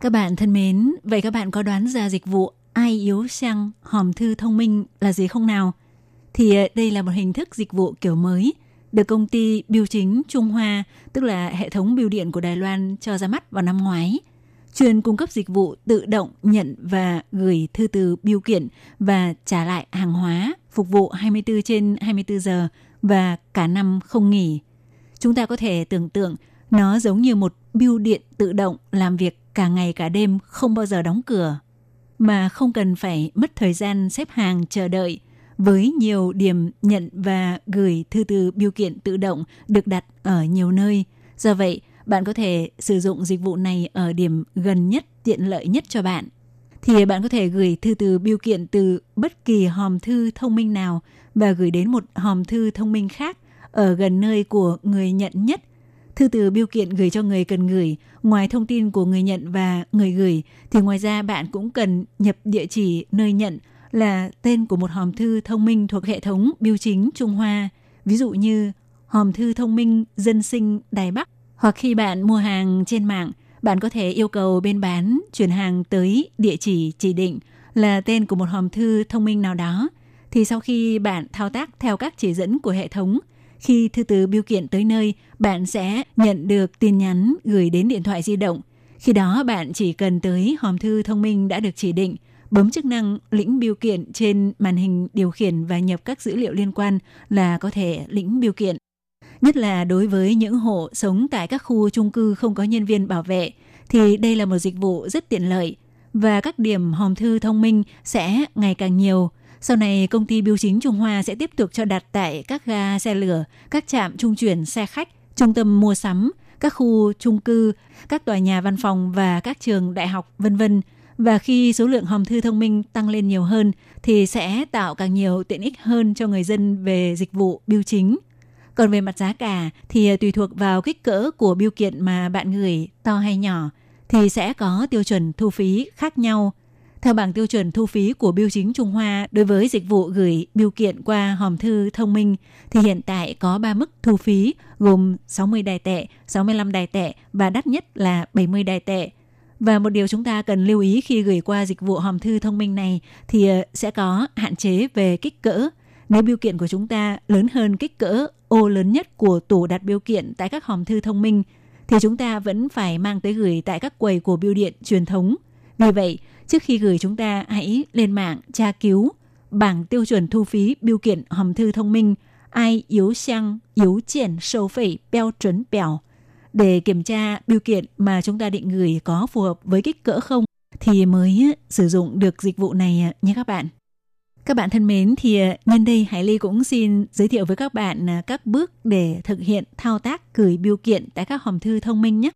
Các bạn thân mến, vậy các bạn có đoán ra dịch vụ Ai Yếu Sang hòm thư thông minh là gì không nào? Thì đây là một hình thức dịch vụ kiểu mới được công ty bưu chính Trung Hoa, tức là hệ thống bưu điện của Đài Loan, cho ra mắt vào năm ngoái, chuyên cung cấp dịch vụ tự động nhận và gửi thư từ bưu kiện và trả lại hàng hóa, phục vụ 24/24 giờ và cả năm không nghỉ. Chúng ta có thể tưởng tượng nó giống như một bưu điện tự động làm việc cả ngày cả đêm, không bao giờ đóng cửa, mà không cần phải mất thời gian xếp hàng chờ đợi, với nhiều điểm nhận và gửi thư từ bưu kiện tự động được đặt ở nhiều nơi. Do vậy, bạn có thể sử dụng dịch vụ này ở điểm gần nhất, tiện lợi nhất cho bạn. Thì bạn có thể gửi thư từ bưu kiện từ bất kỳ hòm thư thông minh nào và gửi đến một hòm thư thông minh khác ở gần nơi của người nhận nhất. Thư từ bưu kiện gửi cho người cần gửi, ngoài thông tin của người nhận và người gửi, thì ngoài ra bạn cũng cần nhập địa chỉ nơi nhận là tên của một hòm thư thông minh thuộc hệ thống bưu chính Trung Hoa, ví dụ như hòm thư thông minh dân sinh Đài Bắc. Hoặc khi bạn mua hàng trên mạng, bạn có thể yêu cầu bên bán chuyển hàng tới địa chỉ định là tên của một hòm thư thông minh nào đó. Thì sau khi bạn thao tác theo các chỉ dẫn của hệ thống, khi thư từ bưu kiện tới nơi, bạn sẽ nhận được tin nhắn gửi đến điện thoại di động. Khi đó bạn chỉ cần tới hòm thư thông minh đã được chỉ định, bấm chức năng lĩnh bưu kiện trên màn hình điều khiển và nhập các dữ liệu liên quan là có thể lĩnh bưu kiện. Nhất là đối với những hộ sống tại các khu chung cư không có nhân viên bảo vệ, thì đây là một dịch vụ rất tiện lợi và các điểm hòm thư thông minh sẽ ngày càng nhiều. Sau này, công ty bưu chính Trung Hoa sẽ tiếp tục cho đặt tại các ga xe lửa, các trạm trung chuyển xe khách, trung tâm mua sắm, các khu chung cư, các tòa nhà văn phòng và các trường đại học, v.v. Và khi số lượng hòm thư thông minh tăng lên nhiều hơn thì sẽ tạo càng nhiều tiện ích hơn cho người dân về dịch vụ bưu chính. Còn về mặt giá cả thì tùy thuộc vào kích cỡ của bưu kiện mà bạn gửi, to hay nhỏ, thì sẽ có tiêu chuẩn thu phí khác nhau. Theo bảng tiêu chuẩn thu phí của Bưu chính Trung Hoa đối với dịch vụ gửi bưu kiện qua hòm thư thông minh thì hiện tại có 3 mức thu phí gồm 60 Đài tệ, 65 Đài tệ và đắt nhất là 70 Đài tệ. Và một điều chúng ta cần lưu ý khi gửi qua dịch vụ hòm thư thông minh này thì sẽ có hạn chế về kích cỡ. Nếu bưu kiện của chúng ta lớn hơn kích cỡ ô lớn nhất của tủ đặt bưu kiện tại các hòm thư thông minh thì chúng ta vẫn phải mang tới gửi tại các quầy của bưu điện truyền thống. Vì vậy, trước khi gửi chúng ta hãy lên mạng tra cứu bảng tiêu chuẩn thu phí bưu kiện hòm thư thông minh ai yếu xăng, yếu triển sâu phẩy, beo chuẩn bèo để kiểm tra bưu kiện mà chúng ta định gửi có phù hợp với kích cỡ không thì mới sử dụng được dịch vụ này nha các bạn. Các bạn thân mến, thì nhân đây Hải Ly cũng xin giới thiệu với các bạn các bước để thực hiện thao tác gửi bưu kiện tại các hòm thư thông minh nhé.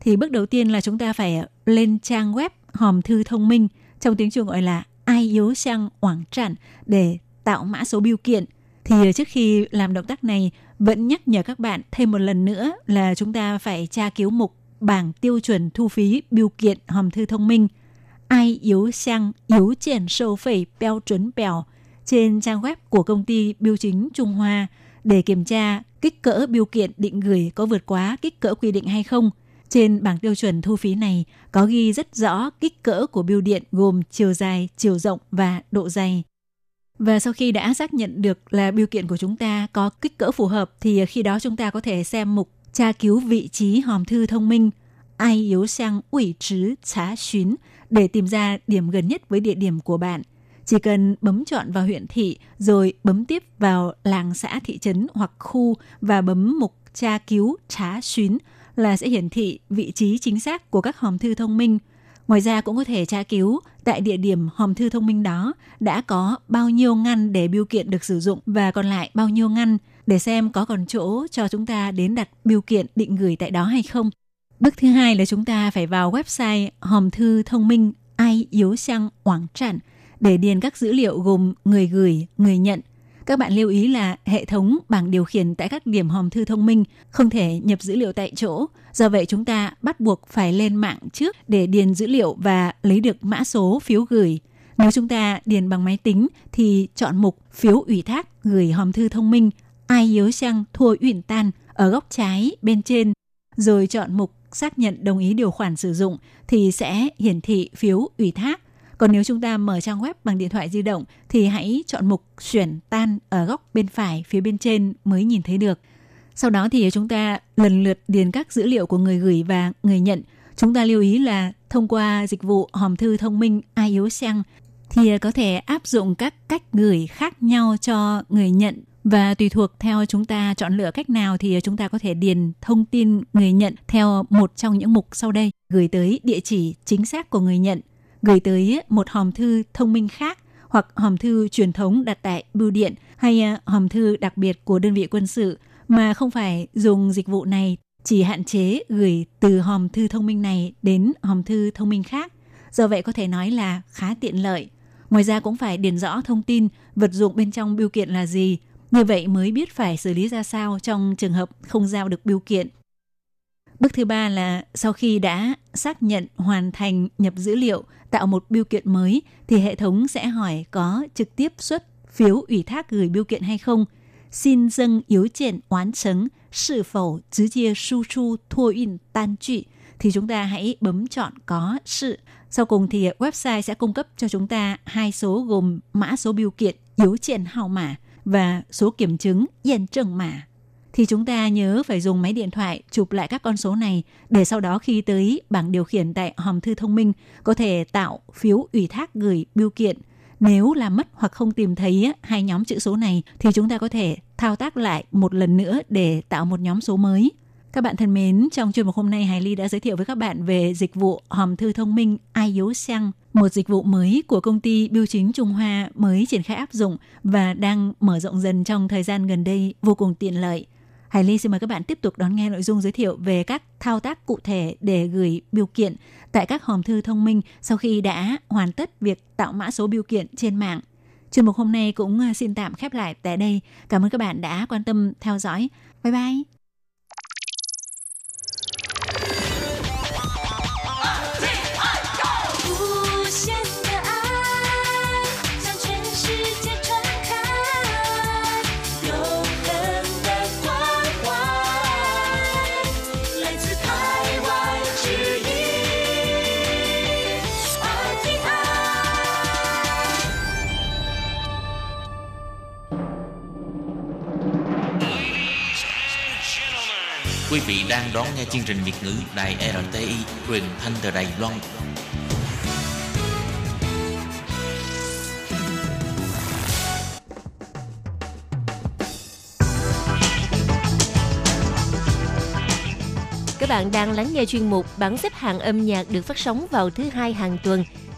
Thì bước đầu tiên là chúng ta phải lên trang web hòm thư thông minh, trong tiếng Trung gọi là ai yếu sang oảng trản, để tạo mã số bưu kiện. Thì trước khi làm động tác này vẫn nhắc nhở các bạn thêm một lần nữa là chúng ta phải tra cứu mục bảng tiêu chuẩn thu phí bưu kiện hòm thư thông minh ai yếu sang yếu triển sâu phẩy beo chuẩn bèo trên trang web của công ty bưu chính Trung Hoa để kiểm tra kích cỡ bưu kiện định gửi có vượt quá kích cỡ quy định hay không. Trên bảng tiêu chuẩn thu phí này có ghi rất rõ kích cỡ của bưu điện gồm chiều dài, chiều rộng và độ dày. Và sau khi đã xác nhận được là bưu kiện của chúng ta có kích cỡ phù hợp thì khi đó chúng ta có thể xem mục tra cứu vị trí hòm thư thông minh ai yếu sang ủy trứ trá xuyến để tìm ra điểm gần nhất với địa điểm của bạn. Chỉ cần bấm chọn vào huyện thị rồi bấm tiếp vào làng xã thị trấn hoặc khu và bấm mục tra cứu trá xuyến là sẽ hiển thị vị trí chính xác của các hòm thư thông minh. Ngoài ra cũng có thể tra cứu tại địa điểm hòm thư thông minh đó đã có bao nhiêu ngăn để bưu kiện được sử dụng và còn lại bao nhiêu ngăn để xem có còn chỗ cho chúng ta đến đặt bưu kiện định gửi tại đó hay không. Bước thứ hai là chúng ta phải vào website hòm thư thông minh ai yếu sang oảng trản để điền các dữ liệu gồm người gửi, người nhận. Các bạn lưu ý là hệ thống bảng điều khiển tại các điểm hòm thư thông minh không thể nhập dữ liệu tại chỗ. Do vậy chúng ta bắt buộc phải lên mạng trước để điền dữ liệu và lấy được mã số phiếu gửi. Nếu chúng ta điền bằng máy tính thì chọn mục phiếu ủy thác gửi hòm thư thông minh ai yếu sang thua uyển tan ở góc trái bên trên. Rồi chọn mục xác nhận đồng ý điều khoản sử dụng thì sẽ hiển thị phiếu ủy thác. Còn nếu chúng ta mở trang web bằng điện thoại di động thì hãy chọn mục chuyển tan ở góc bên phải phía bên trên mới nhìn thấy được. Sau đó thì chúng ta lần lượt điền các dữ liệu của người gửi và người nhận. Chúng ta lưu ý là thông qua dịch vụ hòm thư thông minh ai yếu sang thì có thể áp dụng các cách gửi khác nhau cho người nhận. Và tùy thuộc theo chúng ta chọn lựa cách nào thì chúng ta có thể điền thông tin người nhận theo một trong những mục sau đây. Gửi tới địa chỉ chính xác của người nhận, gửi tới một hòm thư thông minh khác hoặc hòm thư truyền thống đặt tại bưu điện hay hòm thư đặc biệt của đơn vị quân sự mà không phải dùng dịch vụ này, chỉ hạn chế gửi từ hòm thư thông minh này đến hòm thư thông minh khác. Do vậy có thể nói là khá tiện lợi. Ngoài ra cũng phải điền rõ thông tin vật dụng bên trong bưu kiện là gì, như vậy mới biết phải xử lý ra sao trong trường hợp không giao được bưu kiện. Bước thứ ba là sau khi đã xác nhận hoàn thành nhập dữ liệu, tạo một bưu kiện mới thì hệ thống sẽ hỏi có trực tiếp xuất phiếu ủy thác gửi bưu kiện hay không. Xin dâng yếu kiện oán chấn, sự phẩu chứ chia su chu thua in tan trị thì chúng ta hãy bấm chọn có sự. Sau cùng thì website sẽ cung cấp cho chúng ta hai số gồm mã số bưu kiện yếu kiện hào mã và số kiểm chứng yên trừng mã. Thì chúng ta nhớ phải dùng máy điện thoại chụp lại các con số này để sau đó khi tới bảng điều khiển tại hòm thư thông minh có thể tạo phiếu ủy thác gửi bưu kiện. Nếu làm mất hoặc không tìm thấy hai nhóm chữ số này thì chúng ta có thể thao tác lại một lần nữa để tạo một nhóm số mới. Các bạn thân mến, trong chuyên mục hôm nay Hải Ly đã giới thiệu với các bạn về dịch vụ hòm thư thông minh ai yếu sang, một dịch vụ mới của công ty bưu chính Trung Hoa mới triển khai áp dụng và đang mở rộng dần trong thời gian gần đây, vô cùng tiện lợi. Hải Ly xin mời các bạn tiếp tục đón nghe nội dung giới thiệu về các thao tác cụ thể để gửi bưu kiện tại các hòm thư thông minh sau khi đã hoàn tất việc tạo mã số bưu kiện trên mạng. Chuyên mục hôm nay cũng xin tạm khép lại tại đây. Cảm ơn các bạn đã quan tâm theo dõi. Bye bye! Quý vị đang đón nghe chương trình Việt ngữ Đài RTI, truyền thanh từ Đài Loan. Các bạn đang lắng nghe chuyên mục bảng xếp hạng âm nhạc được phát sóng vào thứ Hai hàng tuần.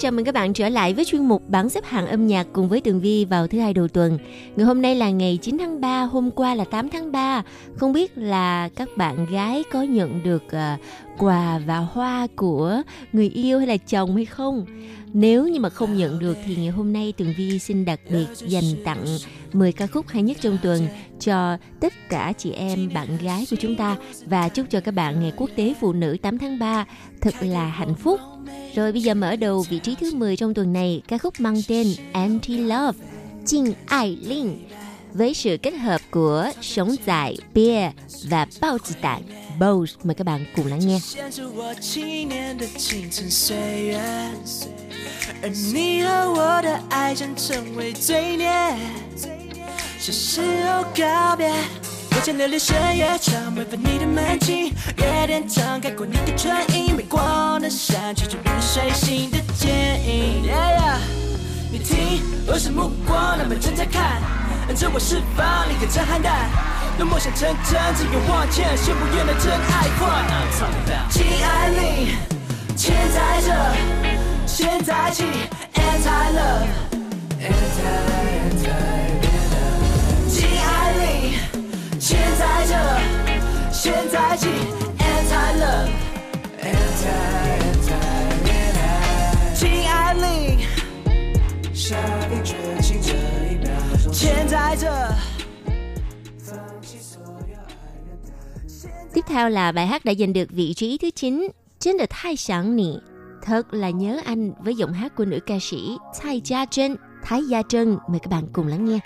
Chào mừng các bạn trở lại với chuyên mục bảng xếp hạng âm nhạc cùng với Tường Vi vào thứ Hai đầu tuần. Ngày hôm nay là ngày 9 tháng 3, hôm qua là 8 tháng 3. Không biết là các bạn gái có nhận được quà và hoa của người yêu hay là chồng hay không? Nếu như mà không nhận được thì ngày hôm nay Tường Vi xin đặc biệt dành tặng 10 ca khúc hay nhất trong tuần cho tất cả chị em bạn gái của chúng ta. Và chúc cho các bạn ngày Quốc tế Phụ nữ 8 tháng 3 thật là hạnh phúc. Rồi bây giờ mở đầu vị trí thứ 10 trong tuần này, ca khúc mang tên Anti-Love, Trinh Ai Linh, với sự kết hợp của Xiong Zai, Beer và Bao Tử Tạng, Bows. Mời các bạn cùng lắng nghe. 我将流离血液长吻在你的门襟， 夜店敞开过你的唇印， 微光的闪去逐日睡醒的剪影。 你听， 我是目光那么正在看， 这我释放你的震撼弹， 多梦想成真，只有往前， 学不厌的真爱观。 亲爱你， 现在这， 现在起 Anti Love Anti Love 现在起 Anti Love Anti 亲爱你， 下定决心这一秒钟， 现在这。 Tiếp theo là bài hát đã giành được vị trí thứ 9, Chân là Thái Sáng Nị, Thật là Nhớ Anh, với giọng hát của nữ ca sĩ Thái Gia Trân. Mời các bạn cùng lắng nghe.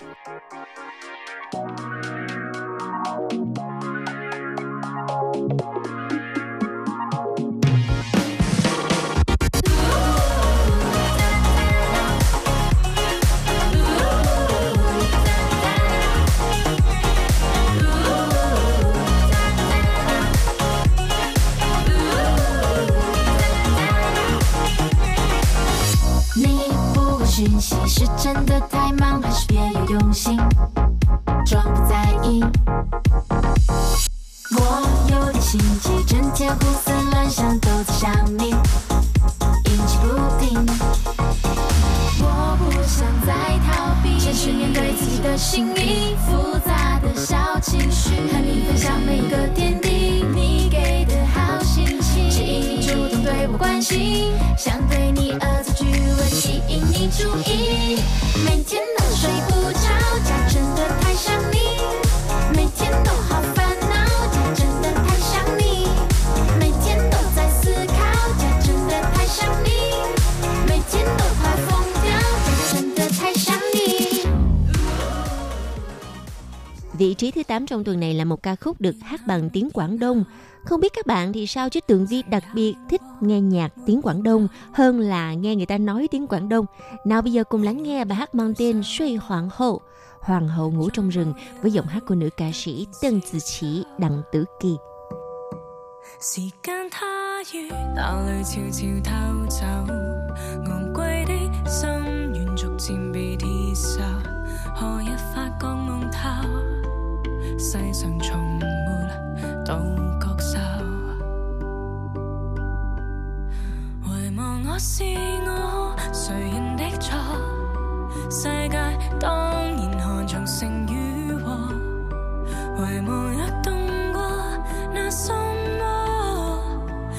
Vị trí thứ 8 trong tuần này là một ca khúc được hát bằng tiếng Quảng Đông. Không biết các bạn thì sao, chứ Tường Vi đặc biệt thích nghe nhạc tiếng Quảng Đông hơn là nghe người ta nói tiếng Quảng Đông. Nào bây giờ cùng lắng nghe bài hát mang tên Suy Hoàng Hậu, Hoàng Hậu Ngủ Trong Rừng, với giọng hát của nữ ca sĩ Tần Tử Kỳ. 世上從沒懂覺受，回望我是我，誰人的錯，世界當然看重剩與我，回望一冬過那心魔，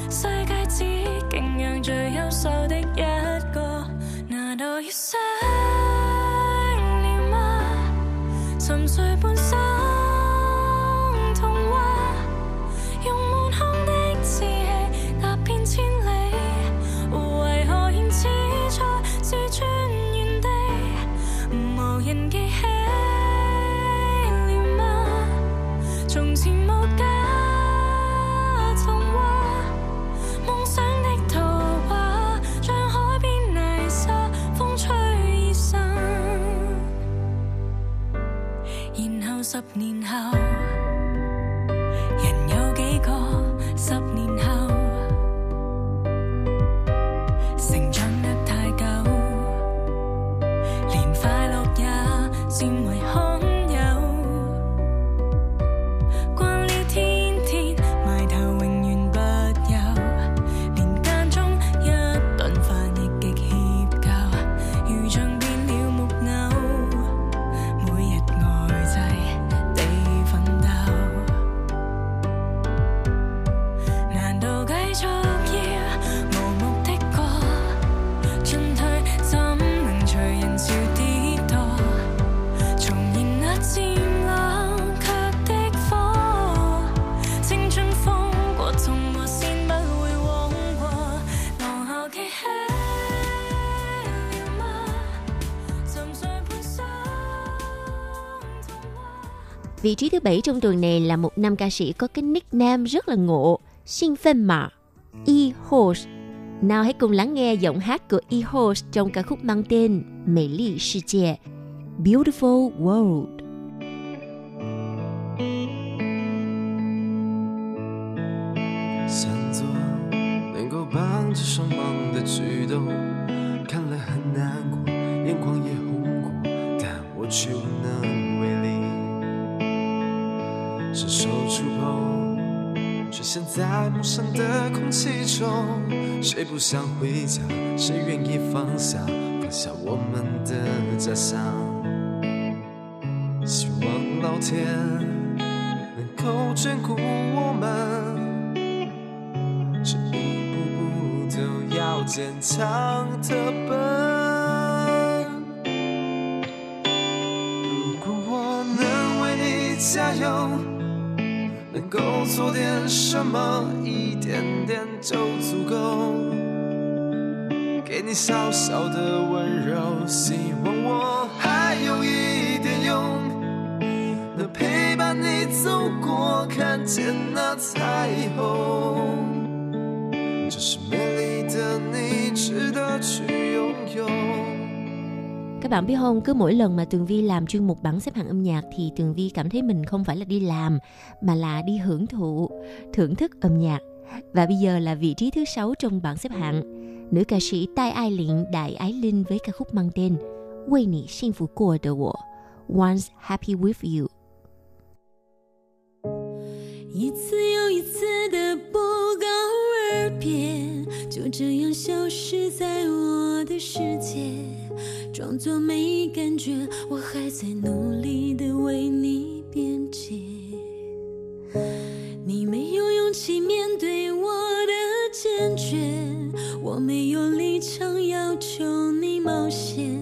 世界只竟養最優秀的一個，難道要相戀嗎？沉睡半生。 無人記起。然後十年後，人有幾個十年後成長得太久，連快樂也佔為罕有，慣了天天埋頭永遠不休，連間中一頓飯亦極協教，如像變了木偶，每日呆滯地奮鬥，難道繼續vị trí thứ 7 trong tuần này là một nam ca sĩ có cái nickname rất là ngộ, Xin Phân Mạ, E-host. Nào hãy cùng lắng nghe giọng hát của E-host trong ca khúc mang tên Mỹ Lị Sư Chè, Beautiful World. Các bạn biết không, cứ mỗi lần mà Tường Vi làm chuyên mục bảng xếp hạng âm nhạc thì Tường Vi cảm thấy mình không phải là đi làm mà là đi hưởng thụ, thưởng thức âm nhạc. Và bây giờ là vị trí thứ 6 trong bảng xếp hạng, nữ ca sĩ Trinh Ai Linh, Đại Ái Linh với ca khúc mang tên Vì Nì Hạnh Phúc Của Đời Wo, Once Happy With You. 一次又一次的不敢而别，就这样消失在我的世界，装作没感觉，我还在努力的为你辩解。你没有勇气面对我的坚决，我没有立场要求你冒险，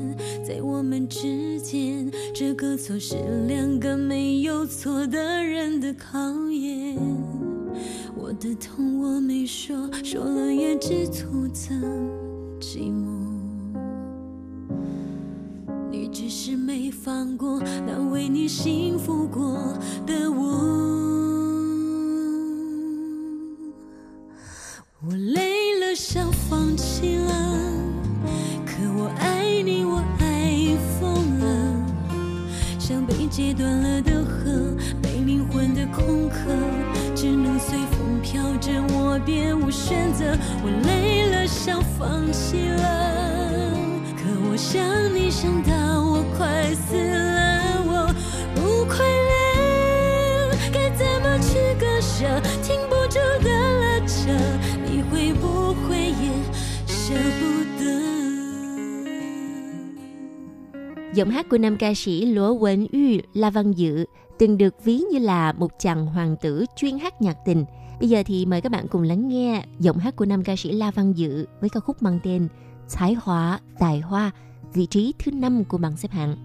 Giọng hát của nam ca sĩ Lỗ Quỳnh Uy, La Văn Dự từng được ví như là một chàng hoàng tử chuyên hát nhạc tình. Bây giờ thì mời các bạn cùng lắng nghe giọng hát của nam ca sĩ La Văn Dự với ca khúc mang tên Thái Hóa, Tài Hoa, vị trí thứ 5 của bảng xếp hạng.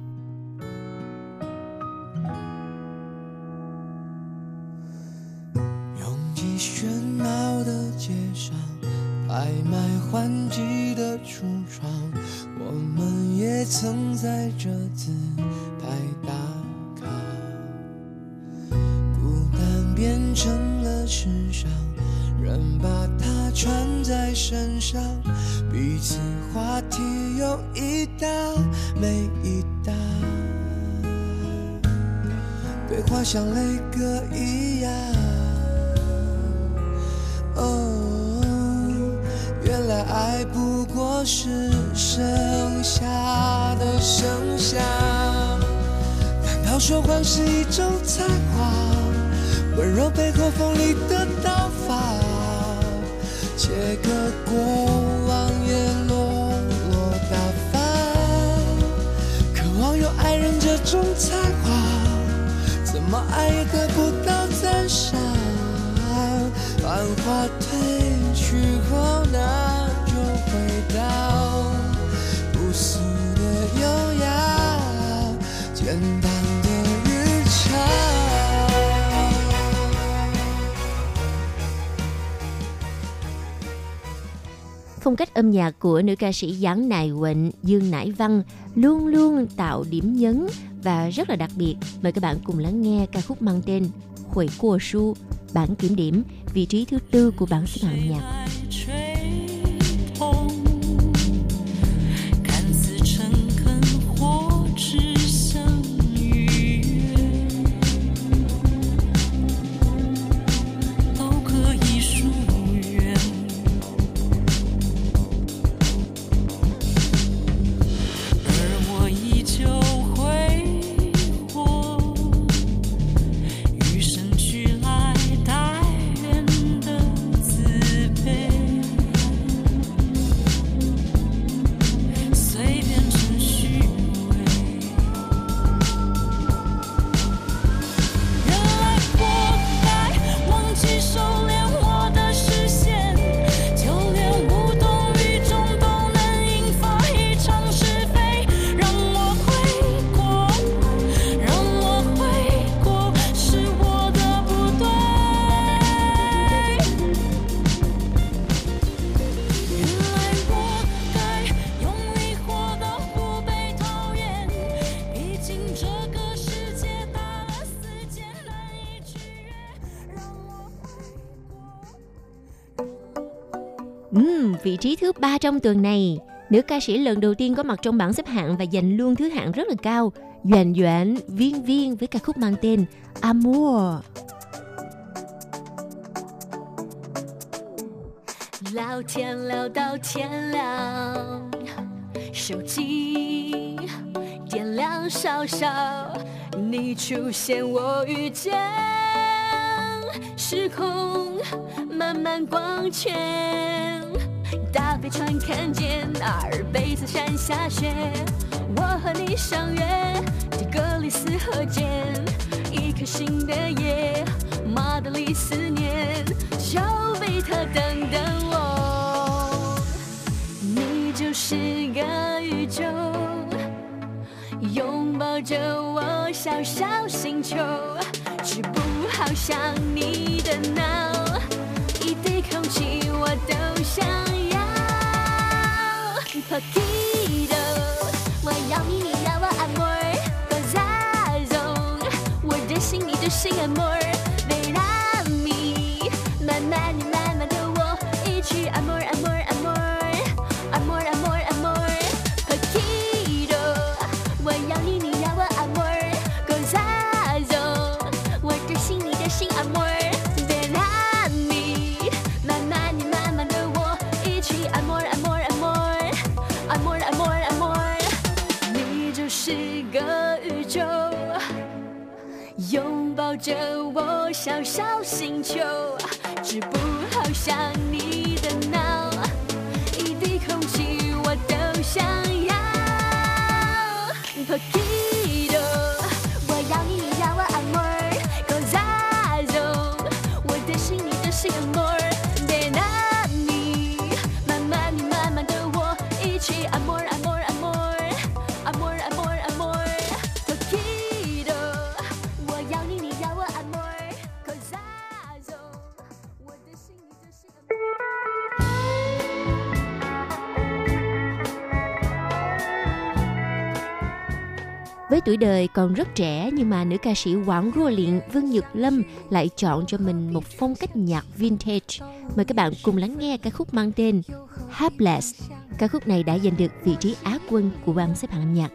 对话像泪歌一样。哦，原来爱不过是剩下的声响。难道说谎是一种才华？温柔背后锋利的刀法，切割过往也落落大方。渴望有爱人这种才华。怎么爱也得不到赞赏，繁华褪去后，那就回到朴素的优雅，简单的日常。Phong cách âm nhạc của nữ ca sĩ Giáng Nài Huệnh, Dương Nải Văn luôn luôn tạo điểm nhấn và rất là đặc biệt. Mời các bạn cùng lắng nghe ca khúc mang tên Khuẩy Cua Su, bảng kiểm điểm vị trí thứ 4 của bảng xếp hạng nhạc. Vị trí thứ 3 trong tuần này, nữ ca sĩ lần đầu tiên có mặt trong bảng xếp hạng và giành luôn thứ hạng rất là cao, Doãn Doãn Viên Viên với ca khúc mang tên Amour. Lao thiên lao到天亮，手机点亮稍稍，你出现我遇见，时空慢慢光圈。大北川看见阿尔卑斯山下雪，我和你相约底格里斯河间，一颗新的夜，马德里思念，小贝特等等我。你就是个宇宙，拥抱着我小小星球，吃不好想你的脑，一滴空气我都想。Paquito， 我要你，你要我 amor， Corazón， 我的心，你的心 amor， Verá mi， 慢慢你慢慢的我，一起 amor amor amor amor amor amor。Paquito， 我要你，你要我 amor， Corazón， 我的心，你的心 amor。抱着我小小星球，只不好想你的脑，一滴空气我都想要。Poquito， 我要你，你要我 amor， Corazón， 我的心，你的心 amor， Verá mi， 慢慢你慢慢的我，一起 amor amor amor amor amor amor。Với tuổi đời còn rất trẻ nhưng mà nữ ca sĩ Quảng Rua Liện Vương Nhược Lâm lại chọn cho mình một phong cách nhạc vintage. Mời các bạn cùng lắng nghe ca khúc mang tên Hapless. Ca khúc này đã giành được vị trí Á quân của bảng xếp hạng nhạc.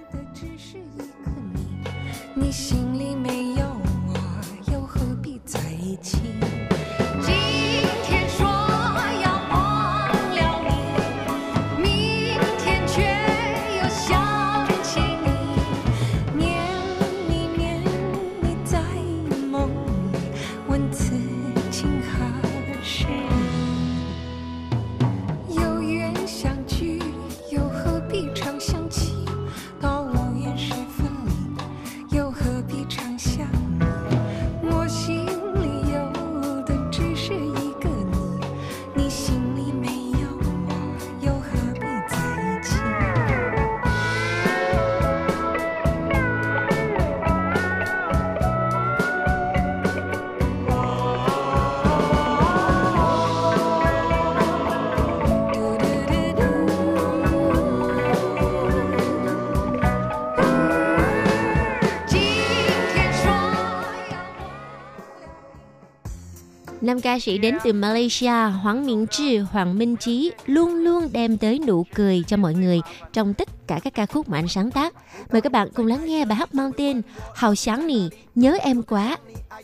Nam ca sĩ đến từ Malaysia, Hoàng Minh Trí, Hoàng Minh Trí luôn luôn đem tới nụ cười cho mọi người trong tất cả các ca khúc mà anh sáng tác. Mời các bạn cùng lắng nghe bài hát mang tên Hào Sáng Nì, Nhớ Em Quá,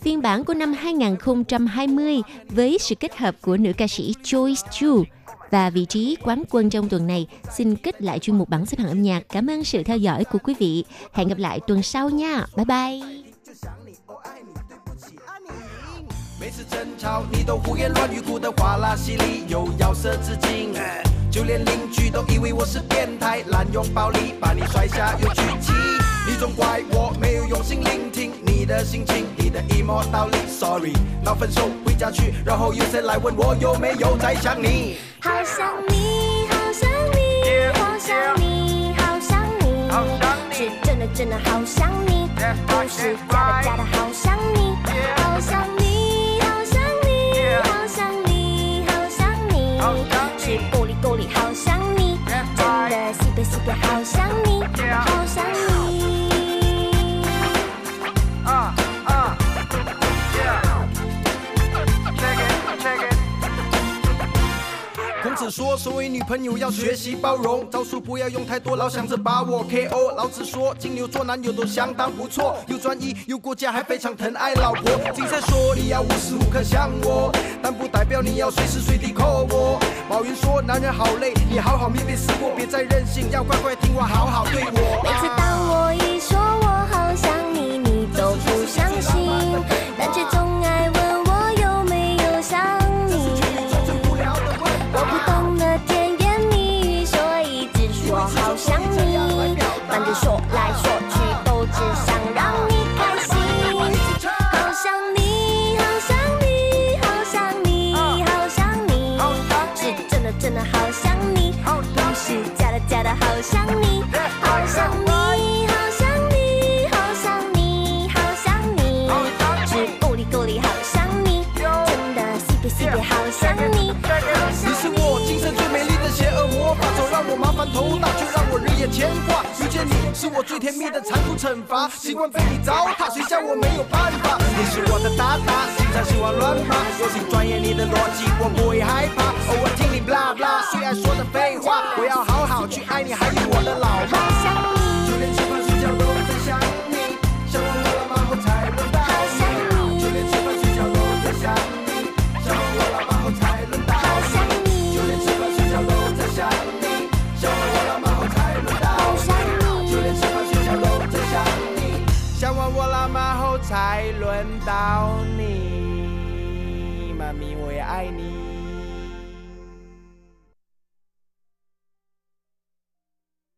phiên bản của năm 2020 với sự kết hợp của nữ ca sĩ Joyce Chu. Và vị trí quán quân trong tuần này xin kết lại chuyên mục bảng xếp hạng âm nhạc. Cảm ơn sự theo dõi của quý vị. Hẹn gặp lại tuần sau nha. Bye bye. 每次争吵你都胡言乱语哭得哗啦稀里又咬舌自尽就连邻居都以为我是变态滥用暴力把你摔下又举起你总怪我没有用心聆听你的心情你的一模道理 Sorry 闹分手回家去然后有谁来问我有没有在想你好想你好想你好想你好想你好想你是真的真的好想你不是假的假的好想你好想你是够力够力好想你真的西北西北好想你好想你孔子说身为女朋友要学习包容招数不要用太多老想着把我 KO 老子说金牛座男友都相当不错又专一又顾家还非常疼爱老婆金在说你要无时无刻想我但不代表你要随时随地call我宝云说男人好累你好好面对试过别再任性要乖乖听话好好对我每次当我一说我好想你你都不相信但却总爱问我有没有想好想你反正说来说去都只想让你开心好想你好想你好想你好想你是真的真的好想你不是假的假的好想你好想你好想你好想你好想你是够力够力好想你真的西北西北好想你你是我今生最美丽的邪恶魔法总让我麻烦头大却让我日夜牵挂遇见你是我最甜蜜的残酷惩罚习惯被你糟蹋谁叫我没有办法你是我的搭档经常喜欢乱骂有请专业你的逻辑我不会害怕偶尔听你 blah blah 虽然说的废话我要好好去爱你还有我的老妈好想你就连吃饭睡觉都在想你想我老了吗我才轮到你就连吃饭睡觉都在想你想我老了吗我才轮到你想完我老妈后才轮到你，妈咪我也爱你。